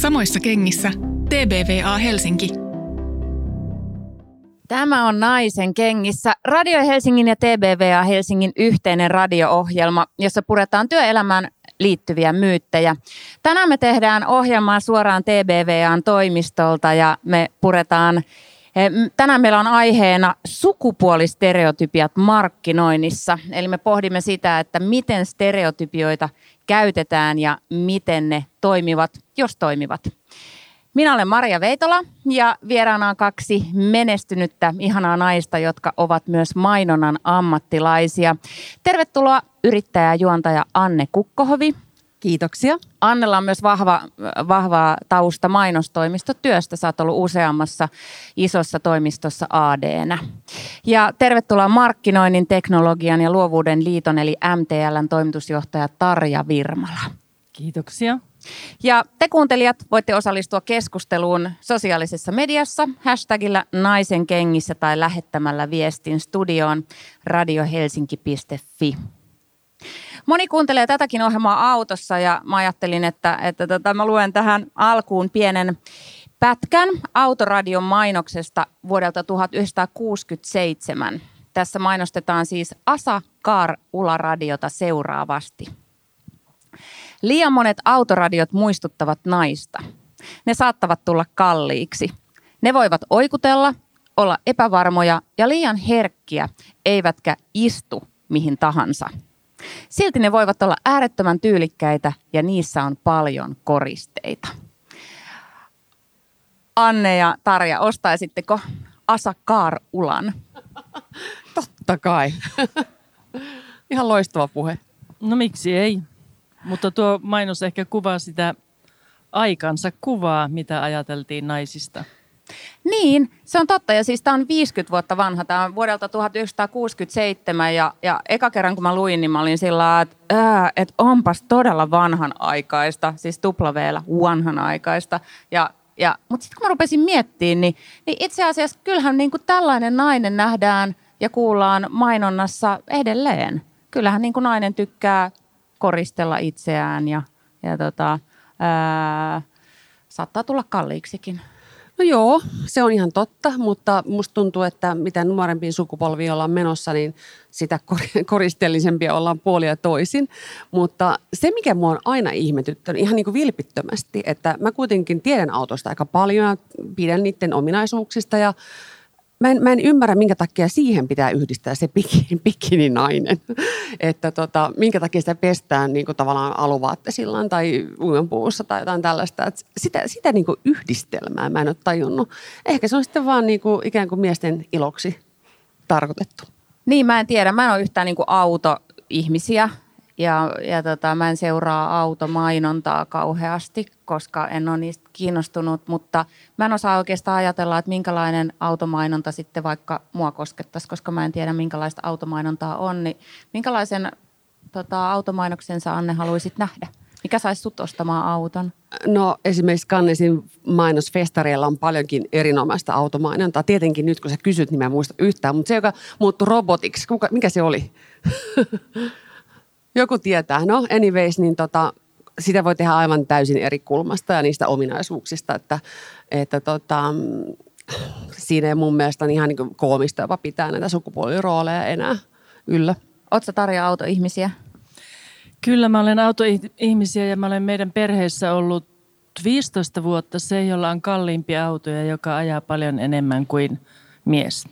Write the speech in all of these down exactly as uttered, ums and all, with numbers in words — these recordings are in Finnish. Samoissa kengissä T B W A Helsinki. Tämä on Naisen kengissä, Radio Helsingin ja T B W A Helsingin yhteinen radio-ohjelma, jossa puretaan työelämään liittyviä myyttejä. Tänään me tehdään ohjelmaa suoraan T B W A:n toimistolta ja me puretaan. Tänään meillä on aiheena sukupuolistereotypiat markkinoinnissa. Eli me pohdimme sitä, että miten stereotypioita käytetään ja miten ne toimivat, jos toimivat. Minä olen Maria Veitola ja vieraana on kaksi menestynyttä ihanaa naista, jotka ovat myös mainonnan ammattilaisia. Tervetuloa yrittäjä ja juontaja Anne Kukkohovi. Kiitoksia. Annella on myös vahva, vahvaa tausta mainostoimistotyöstä. Sä oot ollut useammassa isossa toimistossa A D:nä. Ja tervetuloa Markkinoinnin, teknologian ja luovuuden liiton eli M T L:n toimitusjohtaja Tarja Virmala. Kiitoksia. Ja te kuuntelijat voitte osallistua keskusteluun sosiaalisessa mediassa hashtagillä Naisen kengissä tai lähettämällä viestin studioon radio helsinki piste fi. Moni kuuntelee tätäkin ohjelmaa autossa ja mä ajattelin, että, että tota, mä luen tähän alkuun pienen pätkän Autoradion mainoksesta vuodelta tuhatyhdeksänsataakuusikymmentäseitsemän. Tässä mainostetaan siis Asa-Kar-Ula radiota seuraavasti. Liian monet autoradiot muistuttavat naista. Ne saattavat tulla kalliiksi. Ne voivat oikutella, olla epävarmoja ja liian herkkiä, eivätkä istu mihin tahansa. Silti ne voivat olla äärettömän tyylikkäitä ja niissä on paljon koristeita. Anne ja Tarja, ostaisitteko Asa-Kar-Ulan? Totta kai. Ihan loistava puhe. No miksi ei? Mutta tuo mainos ehkä kuvaa sitä aikansa kuvaa, mitä ajateltiin naisista. Niin, se on totta. Ja siis tämä on viisikymmentä vuotta vanha. Tämä on vuodelta tuhatyhdeksänsataakuusikymmentäseitsemän ja, ja eka kerran kun mä luin, niin mä olin sillä lailla, että, ää, että onpas todella vanhanaikaista, siis tuplavellä vanhanaikaista. Ja, ja, mutta sitten kun mä rupesin miettimään, niin, niin itse asiassa kyllähän niin kuin tällainen nainen nähdään ja kuullaan mainonnassa edelleen. Kyllähän niin kuin nainen tykkää koristella itseään ja, ja tota, ää, saattaa tulla kalliiksikin. No joo, se on ihan totta, mutta musta tuntuu, että mitä nuorempiin sukupolviin ollaan menossa, niin sitä koristellisempia ollaan puolia ja toisin. Mutta se, mikä mua on aina ihmetyttänyt ihan niin kuin vilpittömästi, että mä kuitenkin tiedän autosta aika paljon ja pidän niiden ominaisuuksista ja Mä en, mä en ymmärrä, minkä takia siihen pitää yhdistää se bikininainen, että tota, minkä takia sitä pestään niin kuin tavallaan aluvaattesillaan tai uimanpuussa tai jotain tällaista. Et sitä sitä niin kuin yhdistelmää mä en ole tajunnut. Ehkä se on sitten vaan niin kuin ikään kuin miesten iloksi tarkoitettu. Niin, mä en tiedä. Mä en ole yhtään niin kuin autoihmisiä ja, ja tota, mä en seuraa automainontaa kauheasti, koska en ole niistä kiinnostunut, mutta mä en osaa oikeastaan ajatella, että minkälainen automainonta sitten vaikka mua koskettaisi, koska mä en tiedä, minkälaista automainontaa on, niin minkälaisen tota, automainoksen sä, Anne, haluaisit nähdä? Mikä saisi sut ostamaan auton? No esimerkiksi Cannesin mainosfestareilla on paljonkin erinomaista automainontaa. Tietenkin nyt kun sä kysyt, niin mä en muista yhtään, mutta se, joka muuttui robotiksi, kuka, mikä se oli? Joku tietää. No anyways, niin tota... Sitä voi tehdä aivan täysin eri kulmasta ja niistä ominaisuuksista, että, että tota, siinä ei mun mielestä ihan niin kuin koomista jopa pitää näitä sukupuolirooleja enää yllä. Ootko Tarja autoihmisiä? Kyllä, mä olen autoihmisiä ja mä olen meidän perheessä ollut viisitoista vuotta se, jolla on kalliimpia autoja, joka ajaa paljon enemmän kuin mies.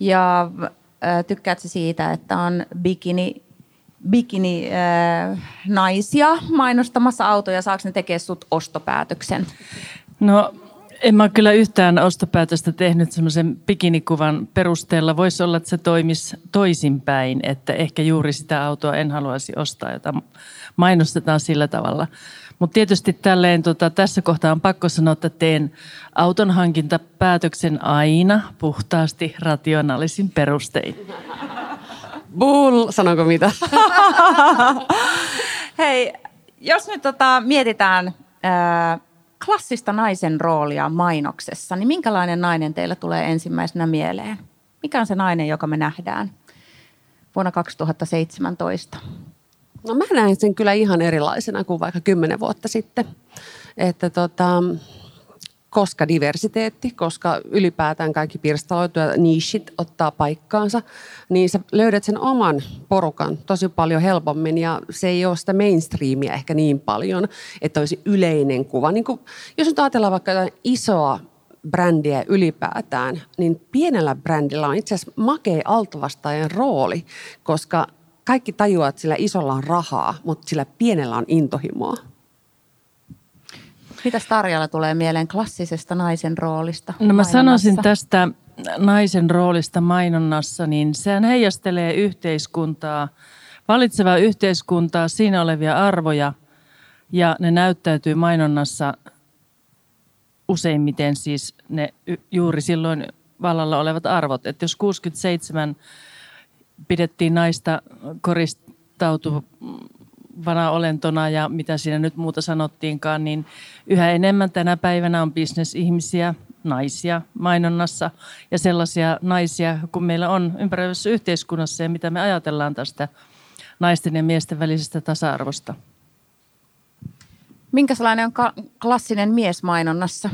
Ja äh, tykkäätkö siitä, että on bikini... bikini äh, naisia mainostamassa autoja, saako ne tekee sut ostopäätöksen? No en mä kyllä yhtään ostopäätöstä tehnyt semmoisen bikinikuvan perusteella. Voisi olla, että se toimisi toisinpäin, että ehkä juuri sitä autoa en haluaisi ostaa, jota mainostetaan sillä tavalla. Mutta tietysti tälleen, tota, tässä kohtaa on pakko sanoa, että teen auton hankintapäätöksen aina puhtaasti rationaalisin perustein. Bull, sanonko mitä? Hei, jos nyt tota, mietitään ää, klassista naisen roolia mainoksessa, niin minkälainen nainen teillä tulee ensimmäisenä mieleen? Mikä on se nainen, joka me nähdään vuonna kaksituhattaseitsemäntoista? No mä näin sen kyllä ihan erilaisena kuin vaikka kymmenen vuotta sitten, että tota, koska diversiteetti, koska ylipäätään kaikki pirstaloituja niishit ottaa paikkaansa, niin sä löydät sen oman porukan tosi paljon helpommin ja se ei ole sitä mainstreamia ehkä niin paljon, että olisi yleinen kuva. Niin kun, jos nyt ajatellaan vaikka jotain isoa brändiä ylipäätään, niin pienellä brändillä on itse asiassa makea altavastaajan rooli, koska kaikki tajuaa, että sillä isolla on rahaa, mutta sillä pienellä on intohimoa. Mitäs Tarjalla tulee mieleen klassisesta naisen roolista? No mä sanoisin tästä naisen roolista mainonnassa, niin sehän heijastelee yhteiskuntaa, valitsevaa yhteiskuntaa, siinä olevia arvoja ja ne näyttäytyy mainonnassa useimmiten siis ne juuri silloin vallalla olevat arvot. Että jos kuusikymmentäseitsemän pidettiin naista koristautuvana olentona ja mitä siinä nyt muuta sanottiinkaan, niin yhä enemmän tänä päivänä on bisnesihmisiä, naisia mainonnassa ja sellaisia naisia, kun meillä on ympäröivässä yhteiskunnassa ja mitä me ajatellaan tästä naisten ja miesten välisestä tasa-arvosta. Minkä sellainen on ka- klassinen mies mainonnassa?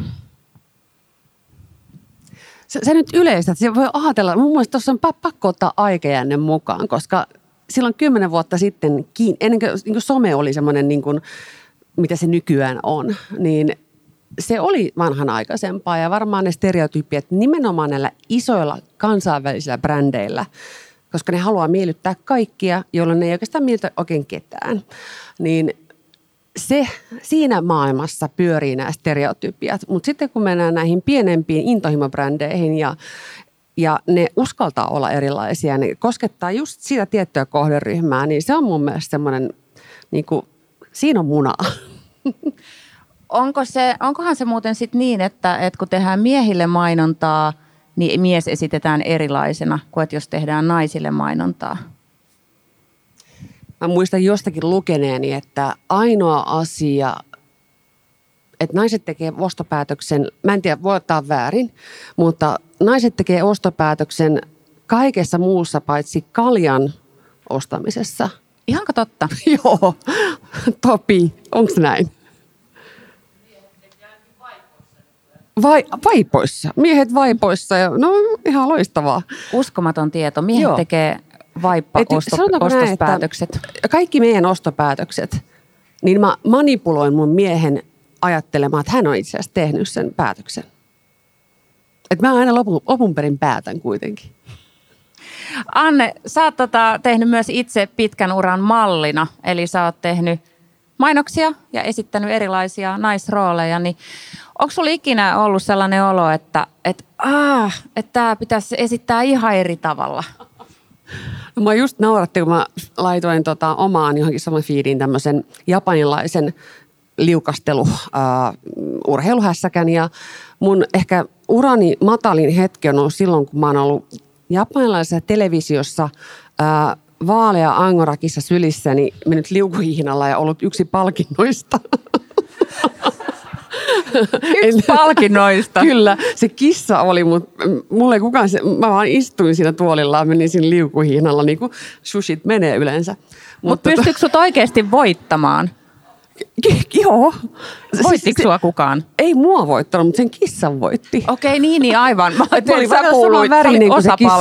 Sä, sä nyt yleistät, se voi ajatella, mun mielestä tuossa on pakko ottaa aikajänne mukaan, koska silloin kymmenen vuotta sitten, ennen kuin, niin kuin some oli semmoinen, niin kuin, mitä se nykyään on, niin se oli vanhanaikaisempaa ja varmaan ne stereotyypit nimenomaan näillä isoilla kansainvälisillä brändeillä, koska ne haluaa miellyttää kaikkia, jolloin ne ei oikeastaan miellytä oikein ketään, niin Se, siinä maailmassa pyörii nämä stereotypiat, mutta sitten kun mennään näihin pienempiin intohimobrändeihin ja, ja ne uskaltaa olla erilaisia, ne koskettaa just sitä tiettyä kohderyhmää, niin se on mun mielestä semmoinen, niin kuin, siinä on munaa. Onko se, onkohan se muuten sitten niin, että, että kun tehdään miehille mainontaa, niin mies esitetään erilaisena kuin että jos tehdään naisille mainontaa? Mä muistan jostakin lukeneeni, että ainoa asia, että naiset tekee ostopäätöksen, mä en tiedä, voi ottaa väärin, mutta naiset tekee ostopäätöksen kaikessa muussa paitsi kaljan ostamisessa. Ihanko totta? Joo, Topi, onko näin? Vai, vaipoissa, miehet vaipoissa, ja, no ihan loistavaa. Uskomaton tieto, miehet Joo. tekee... Vaippa osto- ostospäätökset. Näin, kaikki meidän ostopäätökset, niin mä manipuloin mun miehen ajattelemaan, että hän on itse asiassa tehnyt sen päätöksen. Että mä aina lopun, lopun perin päätän kuitenkin. Anne, sä oot tota, tehnyt myös itse pitkän uran mallina, eli sä oot tehnyt mainoksia ja esittänyt erilaisia naisrooleja, niin onko sulla ikinä ollut sellainen olo, että et, ah, et tää pitäisi esittää ihan eri tavalla? No mä just naurattiin, kun mä laitoin tota omaan johonkin saman feediin tämmöisen japanilaisen liukastelu-urheiluhässäkän. Ja mun ehkä urani matalin hetki on ollut silloin, kun mä oon ollut japanilaisessa televisiossa ää, vaalea angorakissa sylissäni niin mennyt liukuhihnalla ja ollut yksi palkinnoista. Yksi palkinnoista. Kyllä, se kissa oli, mutta mulla ei kukaan se, mä vaan istuin siinä tuolilla ja menin siinä liukuhihnalla, niin kuin sushit menee yleensä. Mutta Mut pystytkö sut oikeasti voittamaan? K- joo. Voittiko sua kukaan? Ei mua voittanut, mutta sen kissan voitti. Okei, niin, niin aivan. Mä olin saman värinen kuin se kissa.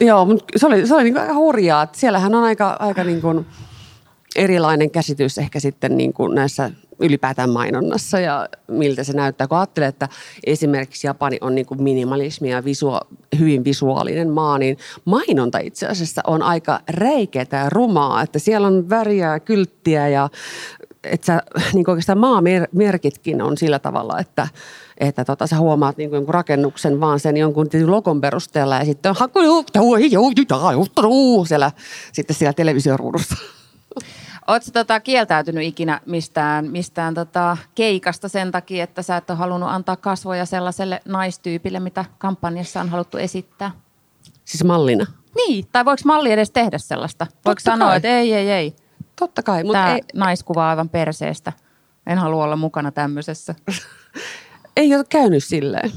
Joo, mutta se oli, se oli niin kuin aika hurjaa. Siellähän on aika, aika niin kuin erilainen käsitys ehkä sitten niin kuin näissä... ylipäätään mainonnassa ja miltä se näyttää, kun ajattelee, että esimerkiksi Japani on niin kuin minimalismi ja visua- hyvin visuaalinen maa, niin mainonta itse asiassa on aika räikeätä ja rumaa, että siellä on väriä ja kylttiä ja että sä, niin kuin oikeastaan maamerkitkin on sillä tavalla, että, että tota, sä huomaat niin kuin jonkun rakennuksen vaan sen jonkun logon perusteella ja sitten on siellä, sitten siellä televisioruudussa. Oletko tota kieltäytynyt ikinä mistään, mistään tota keikasta sen takia, että sä et ole halunnut antaa kasvoja sellaiselle naistyypille, mitä kampanjassa on haluttu esittää? Siis mallina? Niin, tai voiko malli edes tehdä sellaista? Voiko sanoa, että ei, ei, ei. Totta kai. Mut Tämä ei... naiskuva aivan perseestä. En halua olla mukana tämmöisessä. Ei ole käynyt silleen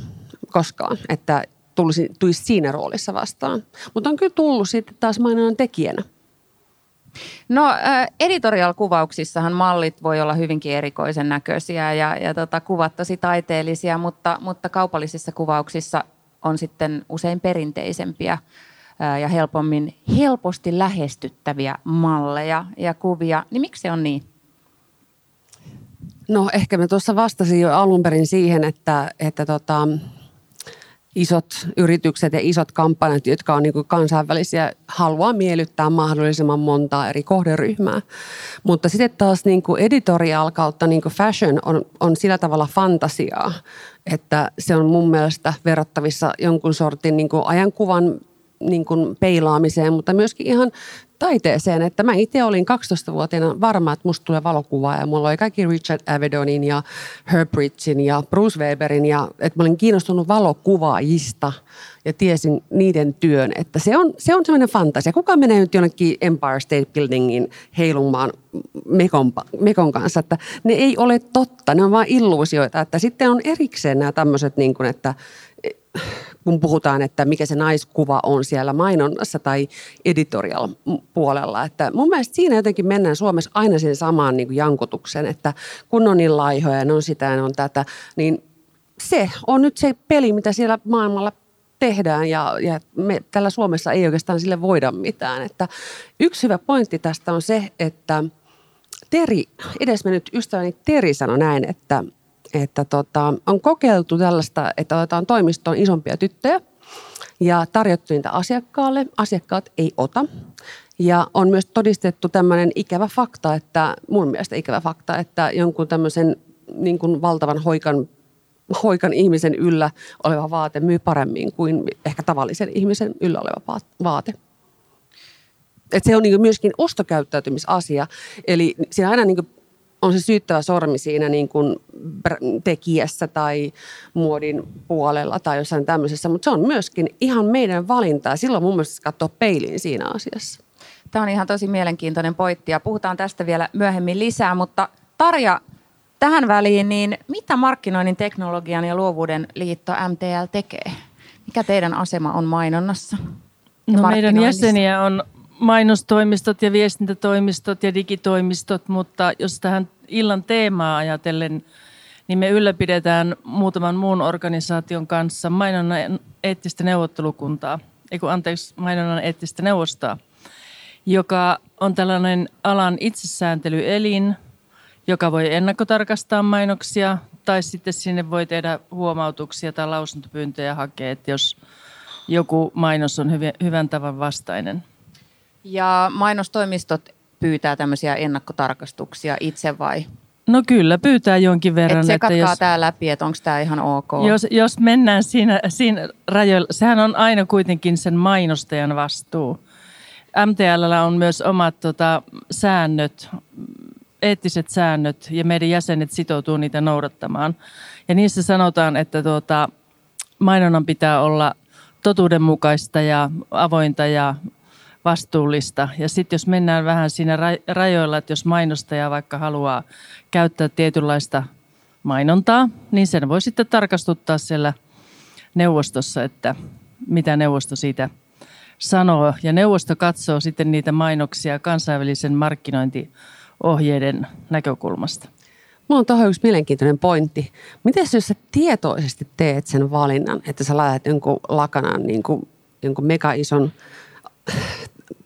koskaan, että tulisi, tulisi siinä roolissa vastaan. Mutta on kyllä tullut sitten taas mainonnan tekijänä. No editorial-kuvauksissahan mallit voi olla hyvinkin erikoisen näköisiä ja, ja tota, kuvat tosi taiteellisia, mutta, mutta kaupallisissa kuvauksissa on sitten usein perinteisempiä ja helpommin, helposti lähestyttäviä malleja ja kuvia. Niin miksi se on niin? No ehkä mä tuossa vastasin jo alun perin siihen, että, että tota, isot yritykset ja isot kampanjat, jotka on niin kuin kansainvälisiä, haluaa miellyttää mahdollisimman montaa eri kohderyhmää. Mutta sitten taas niin kuin editorial kautta niin kuin fashion on, on sillä tavalla fantasiaa, että se on mun mielestä verrattavissa jonkun sortin niin kuin ajankuvan niin kuin peilaamiseen, mutta myöskin ihan taiteeseen, että mä itse olin kaksitoistavuotiaana varma, että musta tulee valokuvaaja ja mulla oli kaikki Richard Avedonin ja Herb Rittsin ja Bruce Weberin ja että mä olin kiinnostunut valokuvaajista ja tiesin niiden työn, että se on, se on sellainen fantasia. Kuka menee nyt jonnekin Empire State Buildingin heilumaan mekon, mekon kanssa, että ne ei ole totta, ne on vaan illuusioita, että sitten on erikseen nämä tämmöiset niin kuin, että kun puhutaan, että mikä se naiskuva on siellä mainonnassa tai editorial-puolella. Että mun mielestä siinä jotenkin mennään Suomessa aina sen samaan niin kuin jankutukseen, että kun on niin laihoja ja on sitä ja on tätä, niin se on nyt se peli, mitä siellä maailmalla tehdään ja, ja me täällä Suomessa ei oikeastaan sille voida mitään. Että yksi hyvä pointti tästä on se, että Teri, edesmennyt ystäväni Teri sanoi näin, että Että tota, on kokeiltu tällaista, että otetaan toimistoon isompia tyttöjä ja tarjottu niitä asiakkaalle. Asiakkaat ei ota. Ja on myös todistettu tämmöinen ikävä fakta, että mun mielestä ikävä fakta, että jonkun tämmöisen niin kuin valtavan hoikan, hoikan ihmisen yllä oleva vaate myy paremmin kuin ehkä tavallisen ihmisen yllä oleva vaate. Et se on niin kuin myöskin ostokäyttäytymisasia, eli siinä aina niin kuin on se syyttävä sormi siinä niin kuin tekijässä tai muodin puolella tai jossain tämmöisessä, mutta se on myöskin ihan meidän valintaa. Silloin mun mielestä katsoa peiliin siinä asiassa. Tämä on ihan tosi mielenkiintoinen pointti ja puhutaan tästä vielä myöhemmin lisää, mutta Tarja, tähän väliin, niin mitä markkinoinnin, teknologian ja luovuuden liitto M T L tekee? Mikä teidän asema on mainonnassa? No, meidän jäseniä on mainostoimistot ja viestintätoimistot ja digitoimistot, mutta jos tähän illan teemaa ajatellen, niin me ylläpidetään muutaman muun organisaation kanssa mainonnan eettistä neuvottelukuntaa, eiku anteeksi, mainonnan eettistä neuvostaa, joka on tällainen alan itsesääntelyelin, joka voi ennakkotarkastaa mainoksia tai sitten sinne voi tehdä huomautuksia tai lausuntopyyntöjä hakea, että jos joku mainos on hyvän tavan vastainen. Ja mainostoimistot pyytää tämmöisiä ennakkotarkastuksia itse vai? No kyllä, pyytää jonkin verran. Et sekatkaa että jos tämä läpi, että onko tämä ihan ok. Jos, jos mennään siinä, siinä rajoilla, sehän on aina kuitenkin sen mainostajan vastuu. M T L:llä on myös omat tota, säännöt, eettiset säännöt ja meidän jäsenet sitoutuu niitä noudattamaan. Ja niissä sanotaan, että tuota, mainonnan pitää olla totuudenmukaista ja avointa ja vastuullista. Ja sitten jos mennään vähän siinä rajoilla, että jos mainostaja vaikka haluaa käyttää tietynlaista mainontaa, niin sen voi sitten tarkastuttaa siellä neuvostossa, että mitä neuvosto siitä sanoo. Ja neuvosto katsoo sitten niitä mainoksia kansainvälisen markkinointiohjeiden näkökulmasta. Mulla on tuohon yksi mielenkiintoinen pointti. Mites jos sä tietoisesti teet sen valinnan, että sä laitat jonkun lakanan niin kuin, jonkun mega ison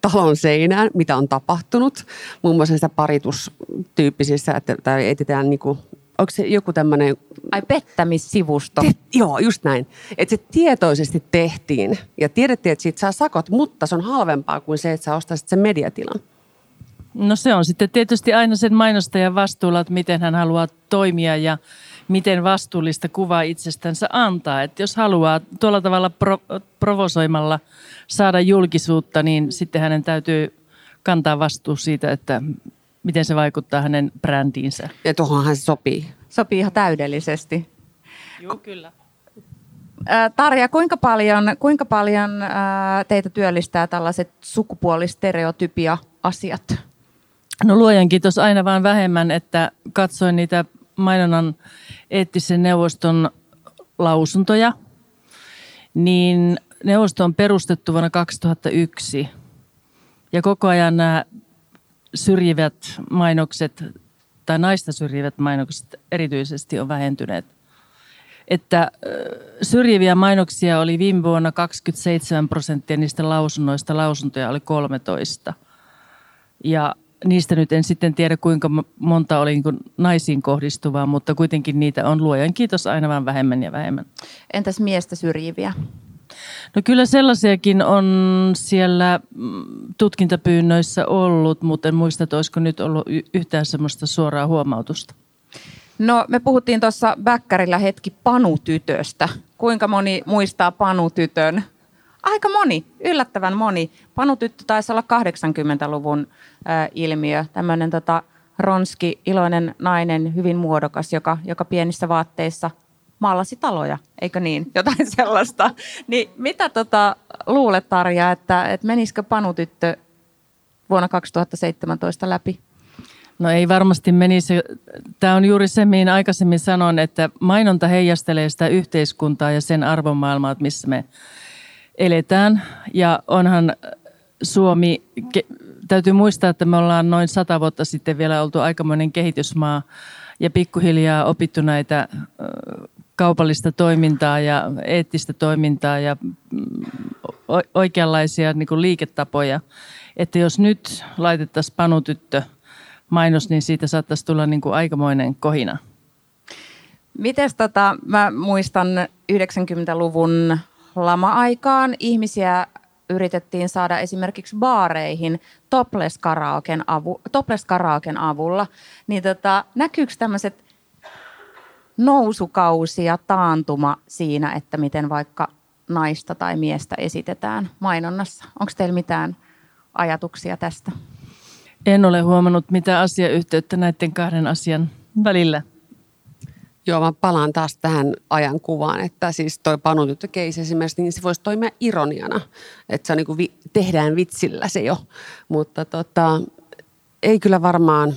talon seinään, mitä on tapahtunut. Muun muassa sitä paritustyyppisissä, että tai etsitään niinku, onko se joku tämmöinen ai pettämissivusto. Te, joo, just näin. Että se tietoisesti tehtiin ja tiedettiin, että siitä saa sakot, mutta se on halvempaa kuin se, että sä ostaisit sen mediatilan. No se on sitten tietysti aina sen mainostajan vastuulla, että miten hän haluaa toimia ja miten vastuullista kuvaa itsestänsä antaa. Että jos haluaa tuolla tavalla pro, provosoimalla saada julkisuutta, niin sitten hänen täytyy kantaa vastuu siitä, että miten se vaikuttaa hänen brändiinsä. Ja tuohonhan se sopii. Sopii ihan täydellisesti. Joo, kyllä. Tarja, kuinka paljon, kuinka paljon teitä työllistää tällaiset sukupuolistereotypia-asiat? No luojan kiitos aina vaan vähemmän, että katsoin niitä mainonnan eettisen neuvoston lausuntoja, niin neuvosto on perustettu vuonna kaksituhattayksi ja koko ajan nämä syrjivät mainokset tai naista syrjivät mainokset erityisesti on vähentyneet. Että syrjiviä mainoksia oli viime vuonna kaksikymmentäseitsemän prosenttia niistä lausunnoista, lausuntoja oli kolmetoista. Ja niistä nyt en sitten tiedä, kuinka monta oli niin kuin naisiin kohdistuvaa, mutta kuitenkin niitä on luojan kiitos aina vaan vähemmän ja vähemmän. Entäs miestä syrjiviä? No kyllä sellaisiakin on siellä tutkintapyynnöissä ollut, mutta en muista, että olisiko nyt ollut yhtään semmoista suoraa huomautusta. No me puhuttiin tuossa Bäkkärillä hetki Panu-tytöstä. Kuinka moni muistaa Panu-tytön? Aika moni, yllättävän moni. Panu-tyttö taisi olla kahdeksankymmentäluvun äh, ilmiö. Tämmöinen tota, ronski, iloinen nainen, hyvin muodokas, joka, joka pienissä vaatteissa maalasi taloja, eikö niin? Jotain sellaista. Niin mitä tota, luulet, Tarja, että, että menisikö Panu-tyttö vuonna kaksituhattaseitsemäntoista läpi? No ei varmasti menisi. Tämä on juuri se, mihin aikaisemmin sanon, että mainonta heijastelee sitä yhteiskuntaa ja sen arvomaailmaa, missä me eletään. Ja onhan Suomi, täytyy muistaa, että me ollaan noin sata vuotta sitten vielä oltu aikamoinen kehitysmaa ja pikkuhiljaa opittu näitä kaupallista toimintaa ja eettistä toimintaa ja oikeanlaisia niin kuin liiketapoja. Että jos nyt laitettaisiin Panu-tyttö mainos, niin siitä saattaisi tulla niin kuin aikamoinen kohina. Mites tota, mä muistan yhdeksänkymmentäluvun lama-aikaan ihmisiä yritettiin saada esimerkiksi baareihin topless-karaoken avu, topless-karaoken avulla. Niin tota, näkyykö tämmöiset nousukausi ja taantuma siinä, että miten vaikka naista tai miestä esitetään mainonnassa? Onko teillä mitään ajatuksia tästä? En ole huomannut mitään asiayhteyttä näiden kahden asian välillä. Joo, mä palaan taas tähän ajankuvaan, että siis toi Panu-tyttö case esimerkiksi, niin se voisi toimia ironiana, että se on niin kuin vi- tehdään vitsillä se jo, mutta tota, ei kyllä varmaan,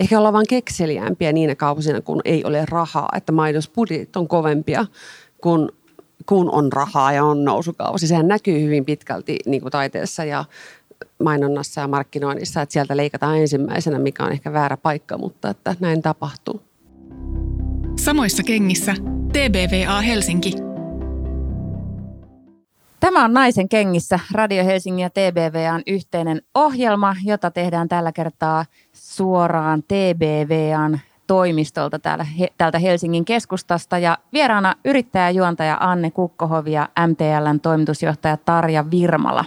ehkä ollaan vaan kekseliämpiä niinä kaupasina, kun ei ole rahaa, että mainosbudjetit on kovempia kuin kun on rahaa ja on nousukausi. Sehän näkyy hyvin pitkälti niin kuin taiteessa ja mainonnassa ja markkinoinnissa, että sieltä leikataan ensimmäisenä, mikä on ehkä väärä paikka, mutta että näin tapahtuu. Samoissa kengissä T B W A Helsinki. Tämä on Naisen kengissä, Radio Helsingin ja T B W A:n yhteinen ohjelma, jota tehdään tällä kertaa suoraan T B W A:n toimistolta täällä, täältä Helsingin keskustasta. Ja vieraana yrittäjä juontaja Anne Kukkohovi ja M T L:n toimitusjohtaja Tarja Virmala.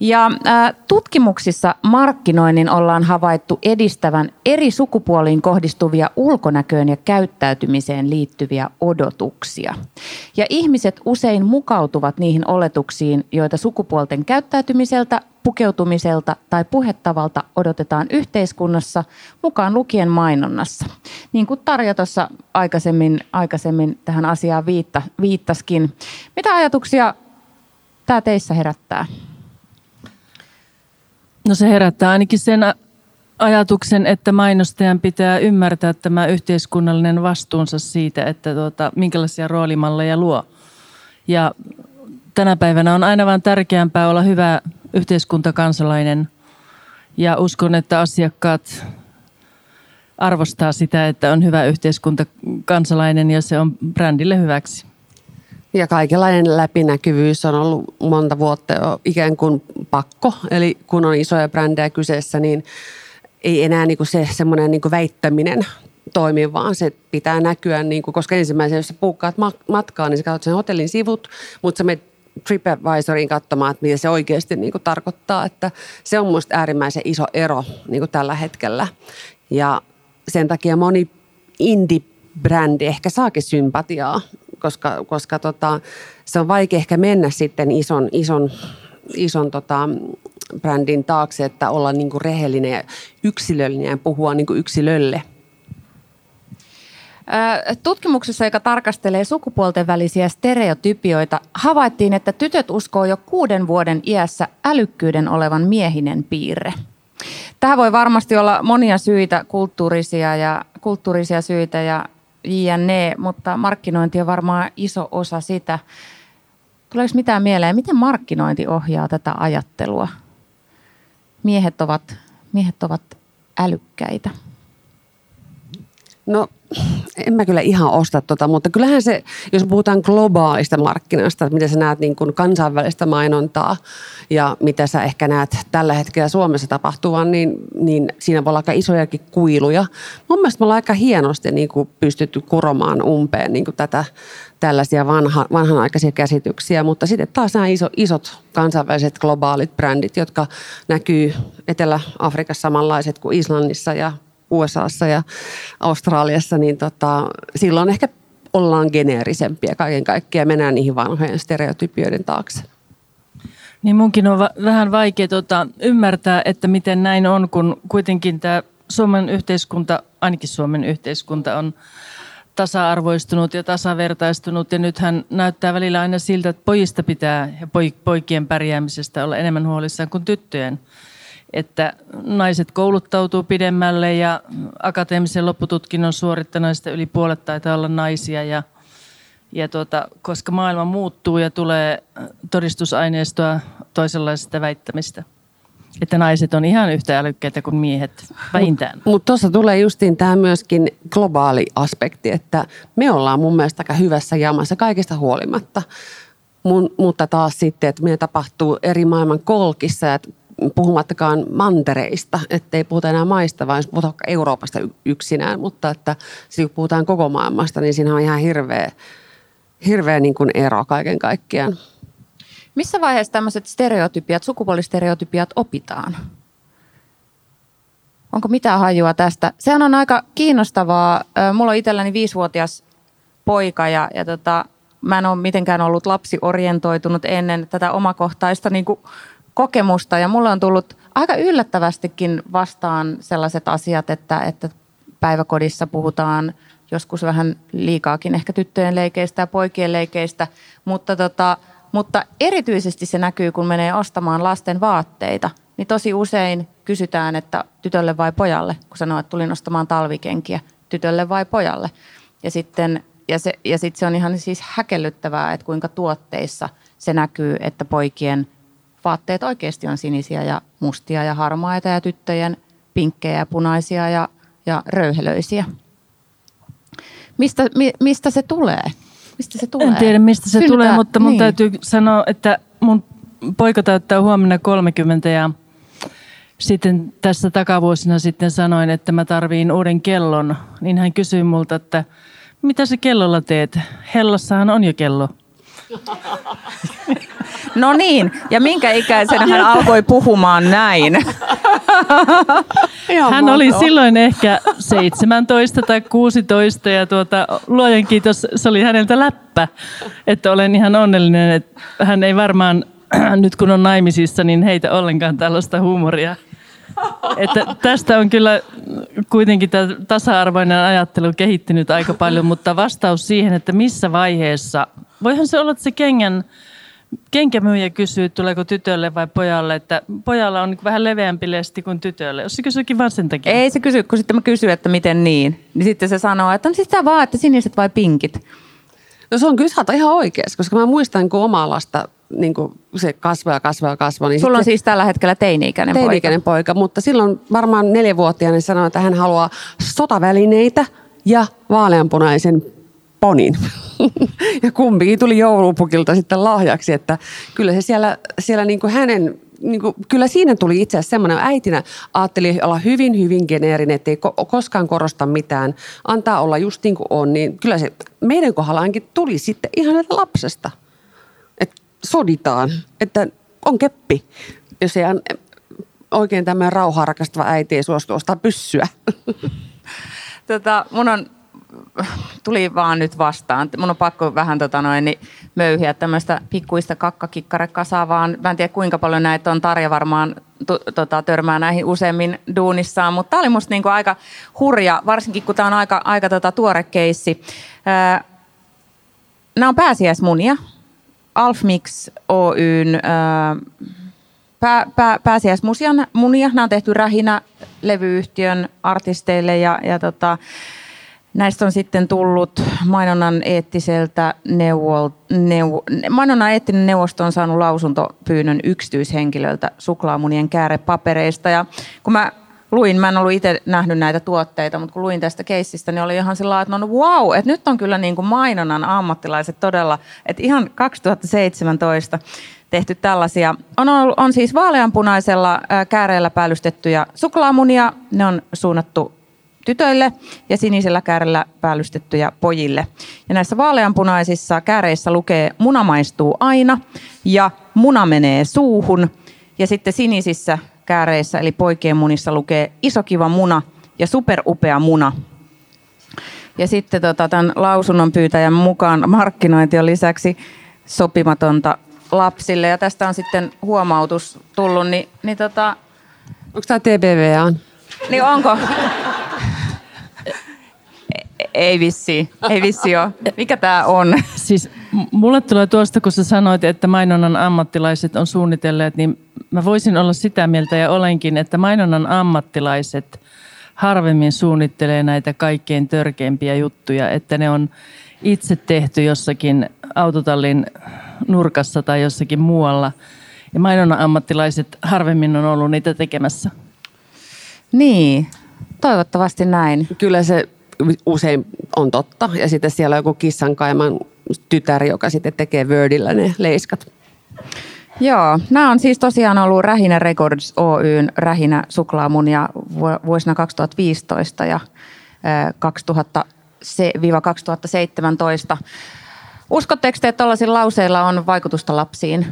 Ja äh, tutkimuksissa markkinoinnin ollaan havaittu edistävän eri sukupuoliin kohdistuvia ulkonäköön ja käyttäytymiseen liittyviä odotuksia. Ja ihmiset usein mukautuvat niihin oletuksiin, joita sukupuolten käyttäytymiseltä, pukeutumiselta tai puhettavalta odotetaan yhteiskunnassa, mukaan lukien mainonnassa. Niin kuin Tarja tuossa aikaisemmin, aikaisemmin tähän asiaan viitta, viittaskin. Mitä ajatuksia tämä teissä herättää? No se herättää ainakin sen ajatuksen, että mainostajan pitää ymmärtää tämä yhteiskunnallinen vastuunsa siitä, että tuota, minkälaisia roolimalleja luo. Ja tänä päivänä on aina vaan tärkeämpää olla hyvä yhteiskuntakansalainen. Ja uskon, että asiakkaat arvostaa sitä, että on hyvä yhteiskuntakansalainen ja se on brändille hyväksi. Ja kaikenlainen läpinäkyvyys on ollut monta vuotta jo ikään kuin pakko. Eli kun on isoja brändejä kyseessä, niin ei enää niinku se semmoinen niinku väittäminen toimi, vaan se pitää näkyä, niinku, koska ensimmäisenä, jos sä buukkaat matkaa, niin sä katsot sen hotellin sivut, mutta sä menet TripAdvisoriin katsomaan, että mitä se oikeasti niinku tarkoittaa. Että se on musta äärimmäisen iso ero niinku tällä hetkellä. Ja sen takia moni indie-brändi ehkä saakin sympatiaa. koska, koska tota, se on vaikea ehkä mennä sitten ison, ison, ison tota, brändin taakse, että olla niinku rehellinen ja yksilöllinen ja puhua niinku yksilölle. Tutkimuksessa, joka tarkastelee sukupuolten välisiä stereotypioita, havaittiin, että tytöt uskoo jo kuuden vuoden iässä älykkyyden olevan miehinen piirre. Tähän voi varmasti olla monia syitä, kulttuurisia, ja, kulttuurisia syitä ja jne, mutta markkinointi on varmaan iso osa sitä. Tuleeko mitään mieleen, miten markkinointi ohjaa tätä ajattelua? Miehet ovat miehet ovat älykkäitä? No, en mä kyllä ihan osta tota, mutta kyllähän se, jos puhutaan globaalista markkinasta, mitä sä näet niin kuin kansainvälistä mainontaa ja mitä sä ehkä näet tällä hetkellä Suomessa tapahtuvan, niin, niin siinä voi olla aika isojakin kuiluja. Mun mielestä me ollaan aika hienosti niin kuin pystytty kuromaan umpeen niin kuin tätä, tällaisia vanha, vanhanaikaisia käsityksiä, mutta sitten taas nämä iso, isot kansainväliset globaalit brändit, jotka näkyy Etelä-Afrikassa samanlaiset kuin Islannissa ja U S A:ssa ja Australiassa, niin tota, silloin ehkä ollaan geneerisempiä kaiken kaikkiaan. Mennään niihin vanhojen stereotypioiden taakse. Niin munkin on va- vähän vaikea tota, ymmärtää, että miten näin on, kun kuitenkin tämä Suomen yhteiskunta, ainakin Suomen yhteiskunta on tasa-arvoistunut ja tasavertaistunut. Ja nythän näyttää välillä aina siltä, että pojista pitää ja poikien pärjäämisestä olla enemmän huolissaan kuin tyttöjen. Että naiset kouluttautuu pidemmälle ja akateemisen loppututkinnon suorittaneista yli puolet taitaa olla naisia. Ja, ja tuota, koska maailma muuttuu ja tulee todistusaineistoa toisenlaisista väittämistä. Että naiset on ihan yhtä älykkäitä kuin miehet, vähintään. Mutta tuossa tulee justiin tämä myöskin globaali aspekti, että me ollaan mun mielestä aika hyvässä jamassa kaikista huolimatta. Mun, mutta taas sitten, että mitä tapahtuu eri maailman kolkissa, että puhumattakaan mantereista, ettei puhuta enää maista, vaan puhutaan Euroopasta yksinään, mutta että kun puhutaan koko maailmasta, niin siinä on ihan hirveä, hirveä niin kuin ero kaiken kaikkiaan. Missä vaiheessa tämmöiset stereotypiat, sukupuolistereotypiat opitaan? Onko mitään hajua tästä? Sehän on aika kiinnostavaa. Mulla on itselläni viisivuotias poika ja, ja tota, mä en ole mitenkään ollut lapsiorientoitunut ennen tätä omakohtaista niin kuin kokemusta ja mulle on tullut aika yllättävästikin vastaan sellaiset asiat, että, että päiväkodissa puhutaan joskus vähän liikaakin ehkä tyttöjen leikeistä ja poikien leikeistä, mutta, tota, mutta erityisesti se näkyy, kun menee ostamaan lasten vaatteita, niin tosi usein kysytään, että tytölle vai pojalle, kun sanoo, että tulin ostamaan talvikenkiä, tytölle vai pojalle. Ja sitten ja se, ja sit se on ihan siis häkellyttävää, että kuinka tuotteissa se näkyy, että poikien vaatteet oikeasti on sinisiä ja mustia ja harmaita ja tyttöjen pinkkejä ja punaisia ja, ja röyhelöisiä. Mistä, mi, mistä, se tulee? mistä se tulee? En tiedä, mistä se Synnytään. tulee, mutta mun niin. täytyy sanoa, että mun poika täyttää huomenna kolmekymmentä ja sitten tässä takavuosina sitten sanoin, että mä tarviin uuden kellon. Niin hän kysyi multa, että mitä sä kellolla teet? Hellassahan on jo kello. No niin, ja minkä ikäisenä hän alkoi puhumaan näin? Hän oli silloin ehkä seitsemäntoista tai kuusitoista ja tuota, luojan kiitos, se oli häneltä läppä, että olen ihan onnellinen, että hän ei varmaan nyt kun on naimisissa, niin heitä ollenkaan tällaista huumoria. Että tästä on kyllä kuitenkin tämä tasa-arvoinen ajattelu kehittynyt aika paljon, mutta vastaus siihen, että missä vaiheessa, voihan se olla, että se kengän, kenkämyyjä kysyy, tuleeko tytölle vai pojalle, että pojalla on niin vähän leveämpi lesti kuin tytölle, jos se kysyykin vaan sen takia. Ei se kysy, kun sitten mä kysyn, että miten niin, niin sitten se sanoo, että on siis tämä vaan, että siniset vai pinkit. No se on kyllä saata ihan oikeassa, koska mä muistan, kun omaa lasta niin kun se kasvaa, kasvaa, kasvaa. Niin sulla on siis tällä hetkellä teini-ikäinen, teini-ikäinen poika. poika. Mutta silloin varmaan neljävuotiaana sanoi, että hän haluaa sotavälineitä ja vaaleanpunaisen ponin. Ja kumpikin tuli joulupukilta sitten lahjaksi, että kyllä se siellä, siellä niin kuin hänen... Niin kuin, kyllä siinä tuli itse asiassa semmoinen, äitinä ajatteli olla hyvin, hyvin geneerinen, ettei ko- koskaan korosta mitään, antaa olla just niin kuin on, niin kyllä se meidän kohdallaankin tuli sitten ihan näitä lapsesta, että soditaan, että on keppi, jos ei an- oikein tämmöinen rauhaa rakastava äiti ei suostu ostaa pyssyä. Tota, mun on, tuli vaan nyt vastaan, mun on pakko vähän tota noin, niin möyhiä tämmöistä pikkuista kakkakikkarekasaa, vaan mä en tiedä kuinka paljon näitä on, Tarja varmaan t- tota, törmää näihin useammin duunissaan, mutta tämä oli musta niinku aika hurja, varsinkin kun tämä on aika, aika tota, tuore keissi. Öö, nämä on pääsiäismunia, Alfmix Oyn öö, pää, pää, pääsiäismunia, nämä on tehty Rähinä-levyyhtiön artisteille ja, ja tota, näistä on sitten tullut mainonnan eettiseltä neuvo, neuvo, mainonnan eettinen neuvosto on saanut lausuntopyynnön yksityishenkilöltä suklaamunien käärepapereista. Ja kun mä luin, mä en ollut itse nähnyt näitä tuotteita, mutta kun luin tästä keissistä, niin oli ihan sillä lailla, että no wow, että nyt on kyllä niin kuin mainonnan ammattilaiset todella, että ihan kaksituhattaseitsemäntoista tehty tällaisia. On, on siis vaaleanpunaisella kääreellä päällystettyjä suklaamunia, ne on suunnattu tytöille ja sinisellä käärellä päällystettyjä pojille. Ja näissä vaaleanpunaisissa kääreissä lukee muna maistuu aina ja muna menee suuhun. Ja sitten sinisissä kääreissä eli poikien munissa lukee iso kiva muna ja superupea muna. Ja sitten tota, tämän lausunnon pyytäjän mukaan markkinointi on lisäksi sopimatonta lapsille. Ja tästä on sitten huomautus tullut. Niin, niin tota... Onko tämä T B W A? Niin onko? Ei vissiin, ei vissiin ole. Mikä tämä on? Siis mulle tulee tuosta, kun sä sanoit, että mainonnan ammattilaiset on suunnitelleet, niin mä voisin olla sitä mieltä ja olenkin, että mainonnan ammattilaiset harvemmin suunnittelee näitä kaikkein törkeimpiä juttuja, että ne on itse tehty jossakin autotallin nurkassa tai jossakin muualla. Ja mainonnan ammattilaiset harvemmin on ollut niitä tekemässä. Niin, toivottavasti näin. Kyllä se... Usein on totta. Ja sitten siellä on joku kissankaiman tytär, joka sitten tekee Wordillä ne leiskat. Joo. Nämä on siis tosiaan ollut Rähinä Records Oyn Rähinä suklaamunia vuosina kaksituhattaviisitoista ja kaksituhatta-kaksituhattaseitsemäntoista. Uskotteko te, että tällaisilla lauseilla on vaikutusta lapsiin?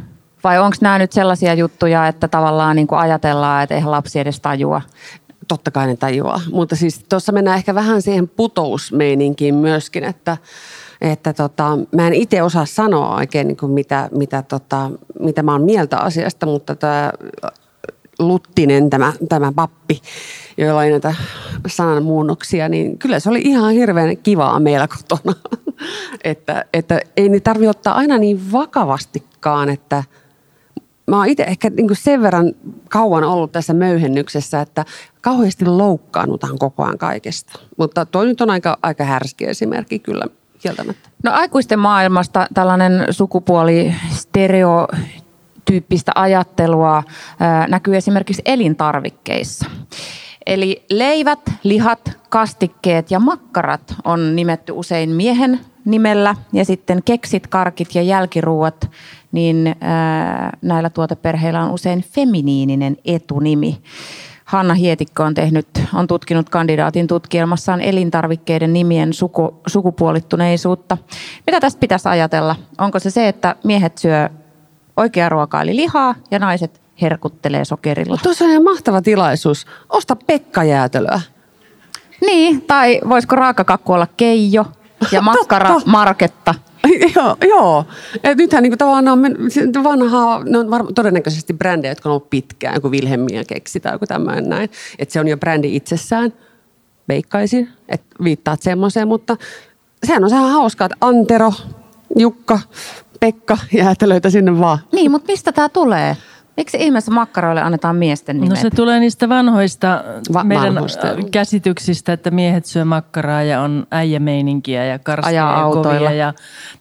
Vai onko nämä nyt sellaisia juttuja, että tavallaan niin kuin ajatellaan, että eihän lapsi edes tajua? Totta kai ne tajuaa, mutta siis tuossa mennään ehkä vähän siihen putousmeininkiin myöskin, että, että tota, mä en itse osaa sanoa oikein niin kuin mitä, mitä, tota, mitä mä oon mieltä asiasta, mutta tämä Luttinen, tämä, tämä pappi, joilla oli näitä sananmuunnoksia, niin kyllä se oli ihan hirveän kivaa meillä kotona, että, että ei ne tarvitse ottaa aina niin vakavastikaan, että mä oon itse ehkä niin kuin sen verran kauan ollut tässä möyhennyksessä, että kauheasti loukkaannutaan koko ajan kaikesta. Mutta tuo nyt on aika, aika härski esimerkki kyllä kieltämättä. No aikuisten maailmasta tällainen sukupuolistereotyyppistä ajattelua ää, näkyy esimerkiksi elintarvikkeissa. Eli leivät, lihat, kastikkeet ja makkarat on nimetty usein miehen nimellä ja sitten keksit, karkit ja jälkiruuat, niin ää, näillä tuoteperheillä on usein feminiininen etunimi. Hanna Hietikko on, tehnyt, on tutkinut kandidaatin tutkielmassaan elintarvikkeiden nimien suku, sukupuolittuneisuutta. Mitä tästä pitäisi ajatella? Onko se se, että miehet syö oikeaa ruokaa eli lihaa ja naiset herkuttelee sokerilla? Tuossa on ihan mahtava tilaisuus. Osta Pekka-jäätelöä. Niin, tai voisiko raakakakku olla keijo ja makkara marketta? Joo, joo. Et nythän niin tavallaan on vanhaa, ne on varma, todennäköisesti brändejä, jotka on ollut pitkään, joku Wilhelmia keksi tai joku tämmöinen näin. Että se on jo brändi itsessään, veikkaisin, että viittaat semmoiseen, mutta sehän on sehän hauskaa, että Antero, Jukka, Pekka, jäätelöitä sinne vaan. Niin, mutta mistä tämä tulee? Miksi ihmeessä makkaroille annetaan miesten nimet? No se tulee niistä vanhoista Va- meidän vanhoista. käsityksistä, että miehet syö makkaraa ja on äijämeininkiä ja karskeja kovia ja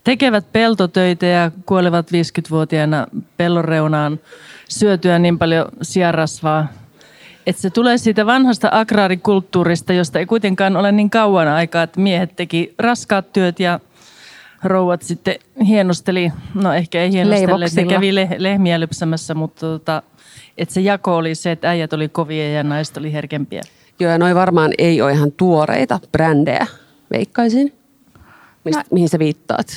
tekevät peltotöitä ja kuolevat viisikymmentävuotiaana pellon reunaan syötyä niin paljon sianrasvaa. Että se tulee siitä vanhasta agraarikulttuurista, josta ei kuitenkaan ole niin kauan aikaa, että miehet teki raskaat työt ja rouvat sitten hienosteli, no ehkä ei hienostelleet, ne kävi lehmiä lypsämässä, mutta tota, että se jako oli se, että äijät oli kovia ja naiset oli herkempiä. Joo, ja noi varmaan ei ole ihan tuoreita brändejä, veikkaisin. Mistä, mä, mihin sä viittaat?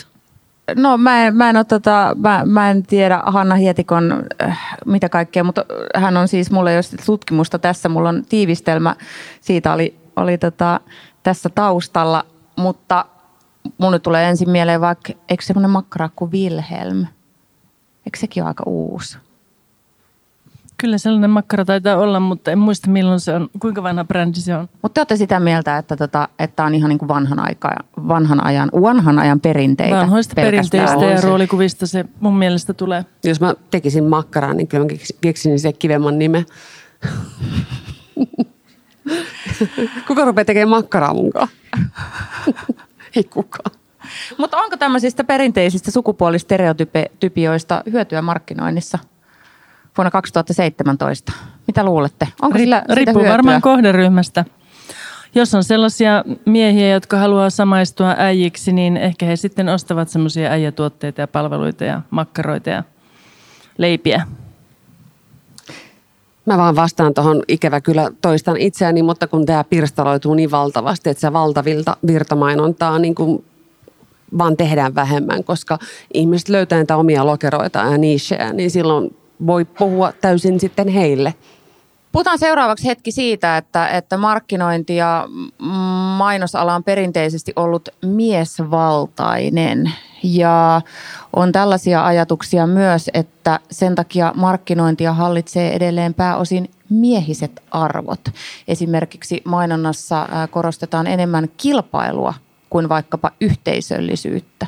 No mä en, mä en, ole, tota, mä, mä en tiedä Hanna Hietikon äh, mitä kaikkea, mutta hän on siis, mulla ei ole tutkimusta tässä, mulla on tiivistelmä, siitä oli, oli tota, tässä taustalla, mutta... Mun nyt tulee ensin mieleen vaikka, eikö semmoinen makkara kuin Wilhelm? Eikö sekin ole aika uusi? Kyllä sellainen makkara taitaa olla, mutta en muista milloin se on, kuinka vanha brändi se on. Mutta te olette sitä mieltä, että tota, tämä on ihan niin kuin vanhan, aika, vanhan, ajan, vanhan ajan perinteitä. Vanhoista perinteistä ja roolikuvista se mun mielestä tulee. Jos mä tekisin makkaraa, niin kyllä mä keksin se kivemman nimen. Kuka rupeaa tekemään makkaraa munkaan? Ei kukaan. Mutta onko tämmöisistä perinteisistä sukupuolistereotypioista hyötyä markkinoinnissa? vuonna kaksituhattaseitsemäntoista. Mitä luulette? Onko sillä sitä hyötyä? Riippuu varmaan kohderyhmästä. Jos on sellaisia miehiä, jotka haluaa samaistua äijiksi, niin ehkä he sitten ostavat semmoisia äijätuotteita ja palveluita ja makkaroita ja leipiä. Mä vaan vastaan tuohon, ikävä kyllä toistan itseäni, mutta kun tämä pirstaloituu niin valtavasti, että se valtavirtamainontaa niin kuin vaan tehdään vähemmän, koska ihmiset löytää niitä omia lokeroitaan ja nicheään, niin silloin voi puhua täysin sitten heille. Puhutaan seuraavaksi hetki siitä, että, että markkinointi ja mainosala on perinteisesti ollut miesvaltainen. Ja on tällaisia ajatuksia myös, että sen takia markkinointia hallitsee edelleen pääosin miehiset arvot. Esimerkiksi mainonnassa korostetaan enemmän kilpailua kuin vaikkapa yhteisöllisyyttä.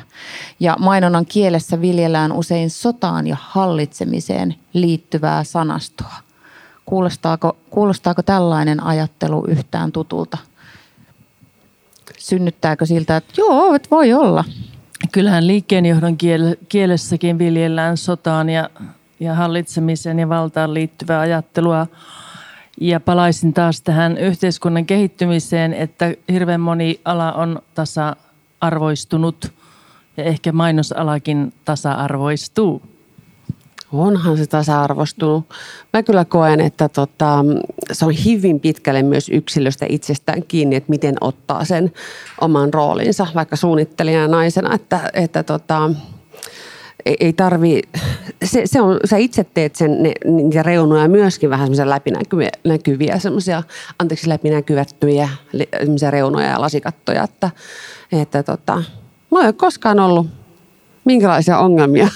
Ja mainonnan kielessä viljellään usein sotaan ja hallitsemiseen liittyvää sanastoa. Kuulostaako, kuulostaako tällainen ajattelu yhtään tutulta? Synnyttääkö siltä, että joo, että voi olla? Kyllähän liikkeenjohdon kielessäkin viljellään sotaan ja, ja hallitsemiseen ja valtaan liittyvää ajattelua. Ja palaisin taas tähän yhteiskunnan kehittymiseen, että hirveän moni ala on tasa-arvoistunut ja ehkä mainosalakin tasa-arvoistuu. Onhan se tasa-arvostunut. Mä kyllä koen, että tota, se on hyvin pitkälle myös yksilöstä itsestään kiinni, että miten ottaa sen oman roolinsa, vaikka suunnittelijana naisena, että, että tota, ei, ei tarvii, se, se on, sä itse teet sen, ne, niitä reunoja myöskin vähän semmoisia läpinäkyviä, näkyviä, semmoisia, anteeksi läpinäkyvättyjä, semmoisia reunoja ja lasikattoja, että, että tota, mä en ole koskaan ollut minkälaisia ongelmia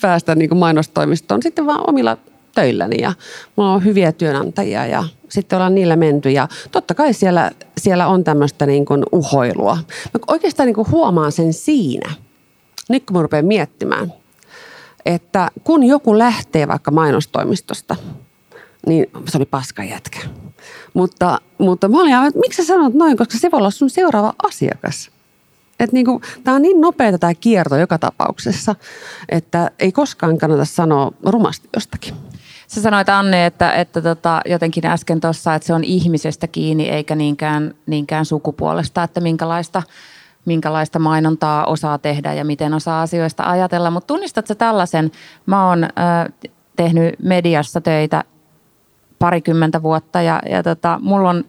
päästä niin kuin mainostoimistoon sitten vaan omilla töilläni ja mulla on hyviä työnantajia ja sitten ollaan niillä menty ja totta kai siellä, siellä on tämmöistä niin kuin uhoilua. Mä oikeastaan niin kuin huomaan sen siinä, nyt kun mä rupean miettimään, että kun joku lähtee vaikka mainostoimistosta, niin se oli paskajätkä. Mutta, mutta mä olin aivan, että miksi sä sanot noin, koska se voi olla sun seuraava asiakas. Niinku, tämä on niin nopeata tämä kierto joka tapauksessa, että ei koskaan kannata sanoa rumasti jostakin. Sä sanoit, Anne, että, että tota, jotenkin äsken tuossa, että se on ihmisestä kiinni eikä niinkään, niinkään sukupuolesta, että minkälaista, minkälaista mainontaa osaa tehdä ja miten osaa asioista ajatella. Mutta tunnistatko tällaisen? Mä oon äh, tehnyt mediassa töitä parikymmentä vuotta ja, ja tota, mulla on...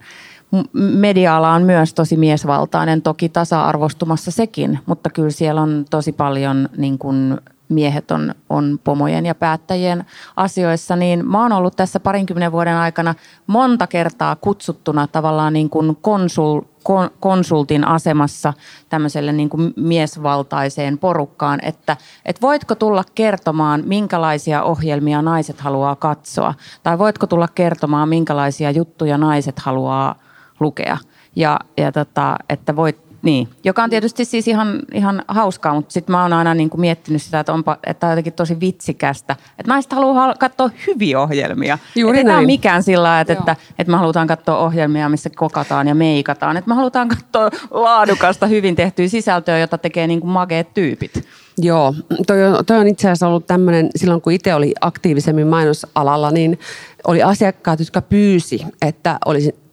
Media-ala on myös tosi miesvaltainen, toki tasa-arvostumassa sekin, mutta kyllä siellä on tosi paljon niin kuin miehet on, on pomojen ja päättäjien asioissa, niin mä oon ollut tässä parinkymmenen vuoden aikana monta kertaa kutsuttuna tavallaan niin kuin konsul, kon, konsultin asemassa tämmöiselle niin kuin miesvaltaiseen porukkaan, että, että voitko tulla kertomaan, minkälaisia ohjelmia naiset haluaa katsoa, tai voitko tulla kertomaan, minkälaisia juttuja naiset haluaa lukea, ja, ja tota, että voit Niin, joka on tietysti siis ihan, ihan hauskaa, mutta sitten mä oon aina niin kuin miettinyt sitä, että, onpa, että tämä on jotenkin tosi vitsikästä. Että naiset haluaa katsoa hyviä ohjelmia. Juuri näin. Ei tämä mikään sillä lailla, että, että, että me halutaan katsoa ohjelmia, missä kokataan ja meikataan. Että me halutaan katsoa laadukasta, hyvin tehtyä sisältöä, jota tekee niin kuin mageet tyypit. Joo, toi on, toi on itse asiassa ollut tämmöinen, silloin kun itse oli aktiivisemmin mainosalalla, niin oli asiakkaat, jotka pyysi, että olisi...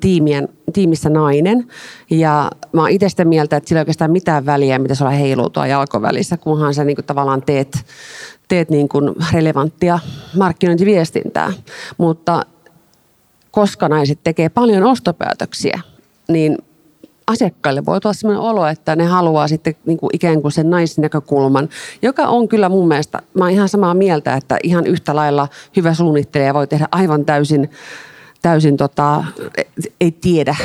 Tiimien, tiimissä nainen ja mä oon itse sitä mieltä, että sillä ei oikeastaan mitään väliä, mitä sulla heiluutua jalkovälissä, kunhan sä niin kuin tavallaan teet, teet niin kuin relevanttia markkinointiviestintää, mutta koska naiset tekee paljon ostopäätöksiä, niin asiakkaille voi tulla sellainen olo, että ne haluaa sitten niin kuin ikään kuin sen naisnäkökulman, joka on kyllä mun mielestä, mä oon ihan samaa mieltä, että ihan yhtä lailla hyvä suunnittelija voi tehdä aivan täysin täysin tota, ei tiedä,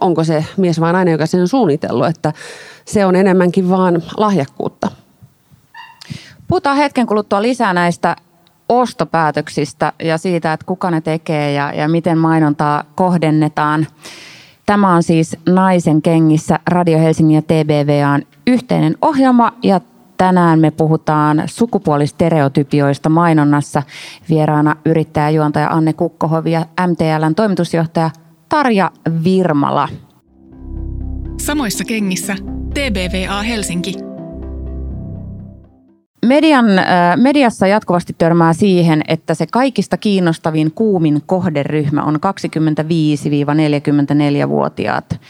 onko se mies vai nainen, joka sen on suunnitellut, että se on enemmänkin vaan lahjakkuutta. Puhutaan hetken kuluttua lisää näistä ostopäätöksistä ja siitä, että kuka ne tekee ja, ja miten mainontaa kohdennetaan. Tämä on siis Naisen kengissä Radio Helsingin ja T B W A:n yhteinen ohjelma ja tänään me puhutaan sukupuolistereotypioista mainonnassa. Vieraana yrittäjäjuontaja Anne Kukkohovi ja M T L:n toimitusjohtaja Tarja Virmala. Samoissa kengissä T B W A Helsinki. Median, mediassa jatkuvasti törmää siihen, että se kaikista kiinnostavin kuumin kohderyhmä on kaksikymmentäviisi neljäkymmentäneljä-vuotiaat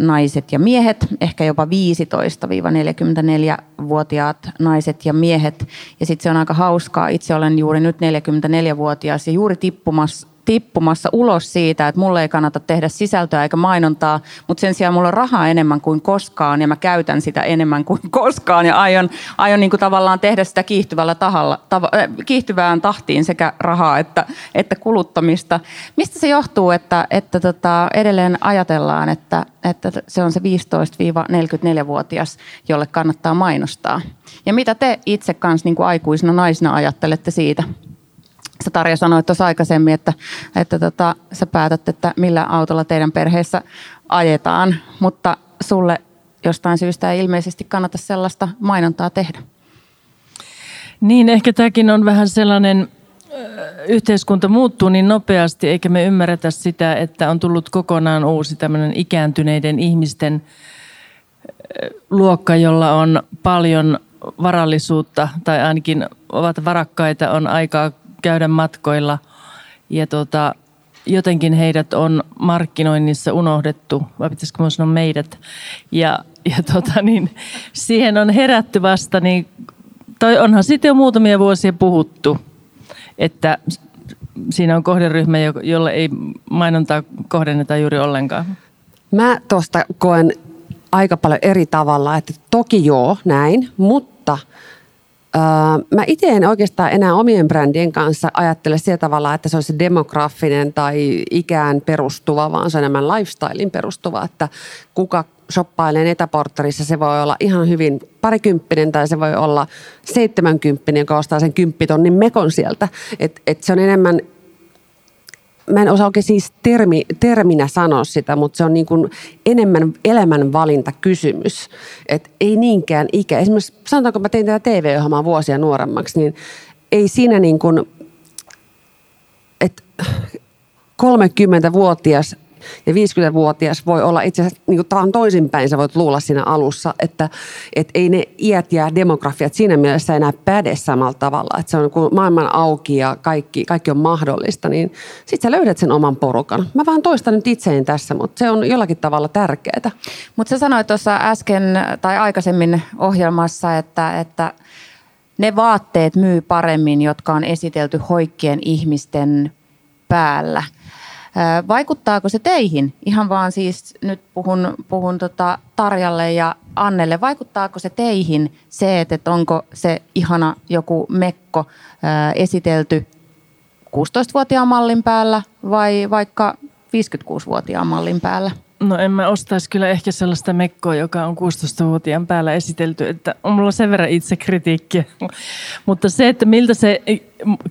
naiset ja miehet, ehkä jopa viisitoista neljäkymmentäneljä-vuotiaat naiset ja miehet. Ja sitten se on aika hauskaa. Itse olen juuri nyt neljäkymmentäneljä-vuotias ja juuri tippumassa, tippumassa ulos siitä, että mulle ei kannata tehdä sisältöä eikä mainontaa, mutta sen sijaan mulla on rahaa enemmän kuin koskaan ja mä käytän sitä enemmän kuin koskaan ja aion, aion niin kuin tavallaan tehdä sitä kiihtyvällä tahalla, tav, kiihtyvään tahtiin sekä rahaa että, että kuluttamista. Mistä se johtuu, että, että tota, edelleen ajatellaan, että, että se on se viisitoista neljäkymmentäneljä-vuotias, jolle kannattaa mainostaa? Ja mitä te itse kanssa niin kuin aikuisena naisena ajattelette siitä? Sä Tarja sanoit tuossa aikaisemmin, että, että tota, sä päätät, että millä autolla teidän perheessä ajetaan, mutta sulle jostain syystä ei ilmeisesti kannata sellaista mainontaa tehdä. Niin, ehkä tämäkin on vähän sellainen, yhteiskunta muuttuu niin nopeasti, eikä me ymmärretä sitä, että on tullut kokonaan uusi tämmöinen ikääntyneiden ihmisten luokka, jolla on paljon varallisuutta tai ainakin ovat varakkaita, on aikaa käydä matkoilla ja tota, jotenkin heidät on markkinoinnissa unohdettu, vai pitäisikö minun sanoa meidät, ja, ja tota, niin, siihen on herätty vasta, niin toi onhan sitten jo muutamia vuosia puhuttu, että siinä on kohderyhmä, jolle ei mainontaa kohdenneta juuri ollenkaan. Mä tuosta koen aika paljon eri tavalla, että toki joo, näin, mutta mä itse en oikeastaan enää omien brändien kanssa ajattele sillä tavalla, että se olisi demografinen tai ikään perustuva, vaan se on enemmän lifestylein perustuva, että kuka shoppailee netaportterissa, se voi olla ihan hyvin parikymppinen tai se voi olla seitsemänkymppinen, joka ostaa sen kymppitonnin mekon sieltä, että et se on enemmän. Mä en osaa oikein siis termi, terminä sanoa sitä, mutta se on niin kuin enemmän elämänvalintakysymys. Et ei niinkään ikä. Esimerkiksi sanotaanko, mä tein tätä T V-ohjelmaa vuosia nuoremmaksi, niin ei siinä niin kuin, että kolmekymmentävuotias ja viisikymmentävuotias voi olla itse asiassa niin kuin tavallaan toisinpäin, sä voit luulla siinä alussa, että et ei ne iät ja demografiat siinä mielessä enää päde samalla tavalla, että se on kun maailman auki ja kaikki, kaikki on mahdollista, niin sit sä löydät sen oman porukan. Mä vaan toistan nyt itseäni tässä, mutta se on jollakin tavalla tärkeää. Mutta sä sanoit tuossa äsken tai aikaisemmin ohjelmassa, että, että ne vaatteet myy paremmin, jotka on esitelty hoikkien ihmisten päällä. Vaikuttaako se teihin? Ihan vaan siis nyt puhun, puhun tota Tarjalle ja Annelle. Vaikuttaako se teihin se, että onko se ihana joku mekko ää, esitelty kuusitoistavuotiaan mallin päällä vai vaikka viisikymmentäkuusivuotiaan mallin päällä? No en mä ostaisi kyllä ehkä sellaista mekkoa, joka on kuusitoistavuotiaan päällä esitelty, että on mulla sen verran itse kritiikkiä. Mutta se, että miltä se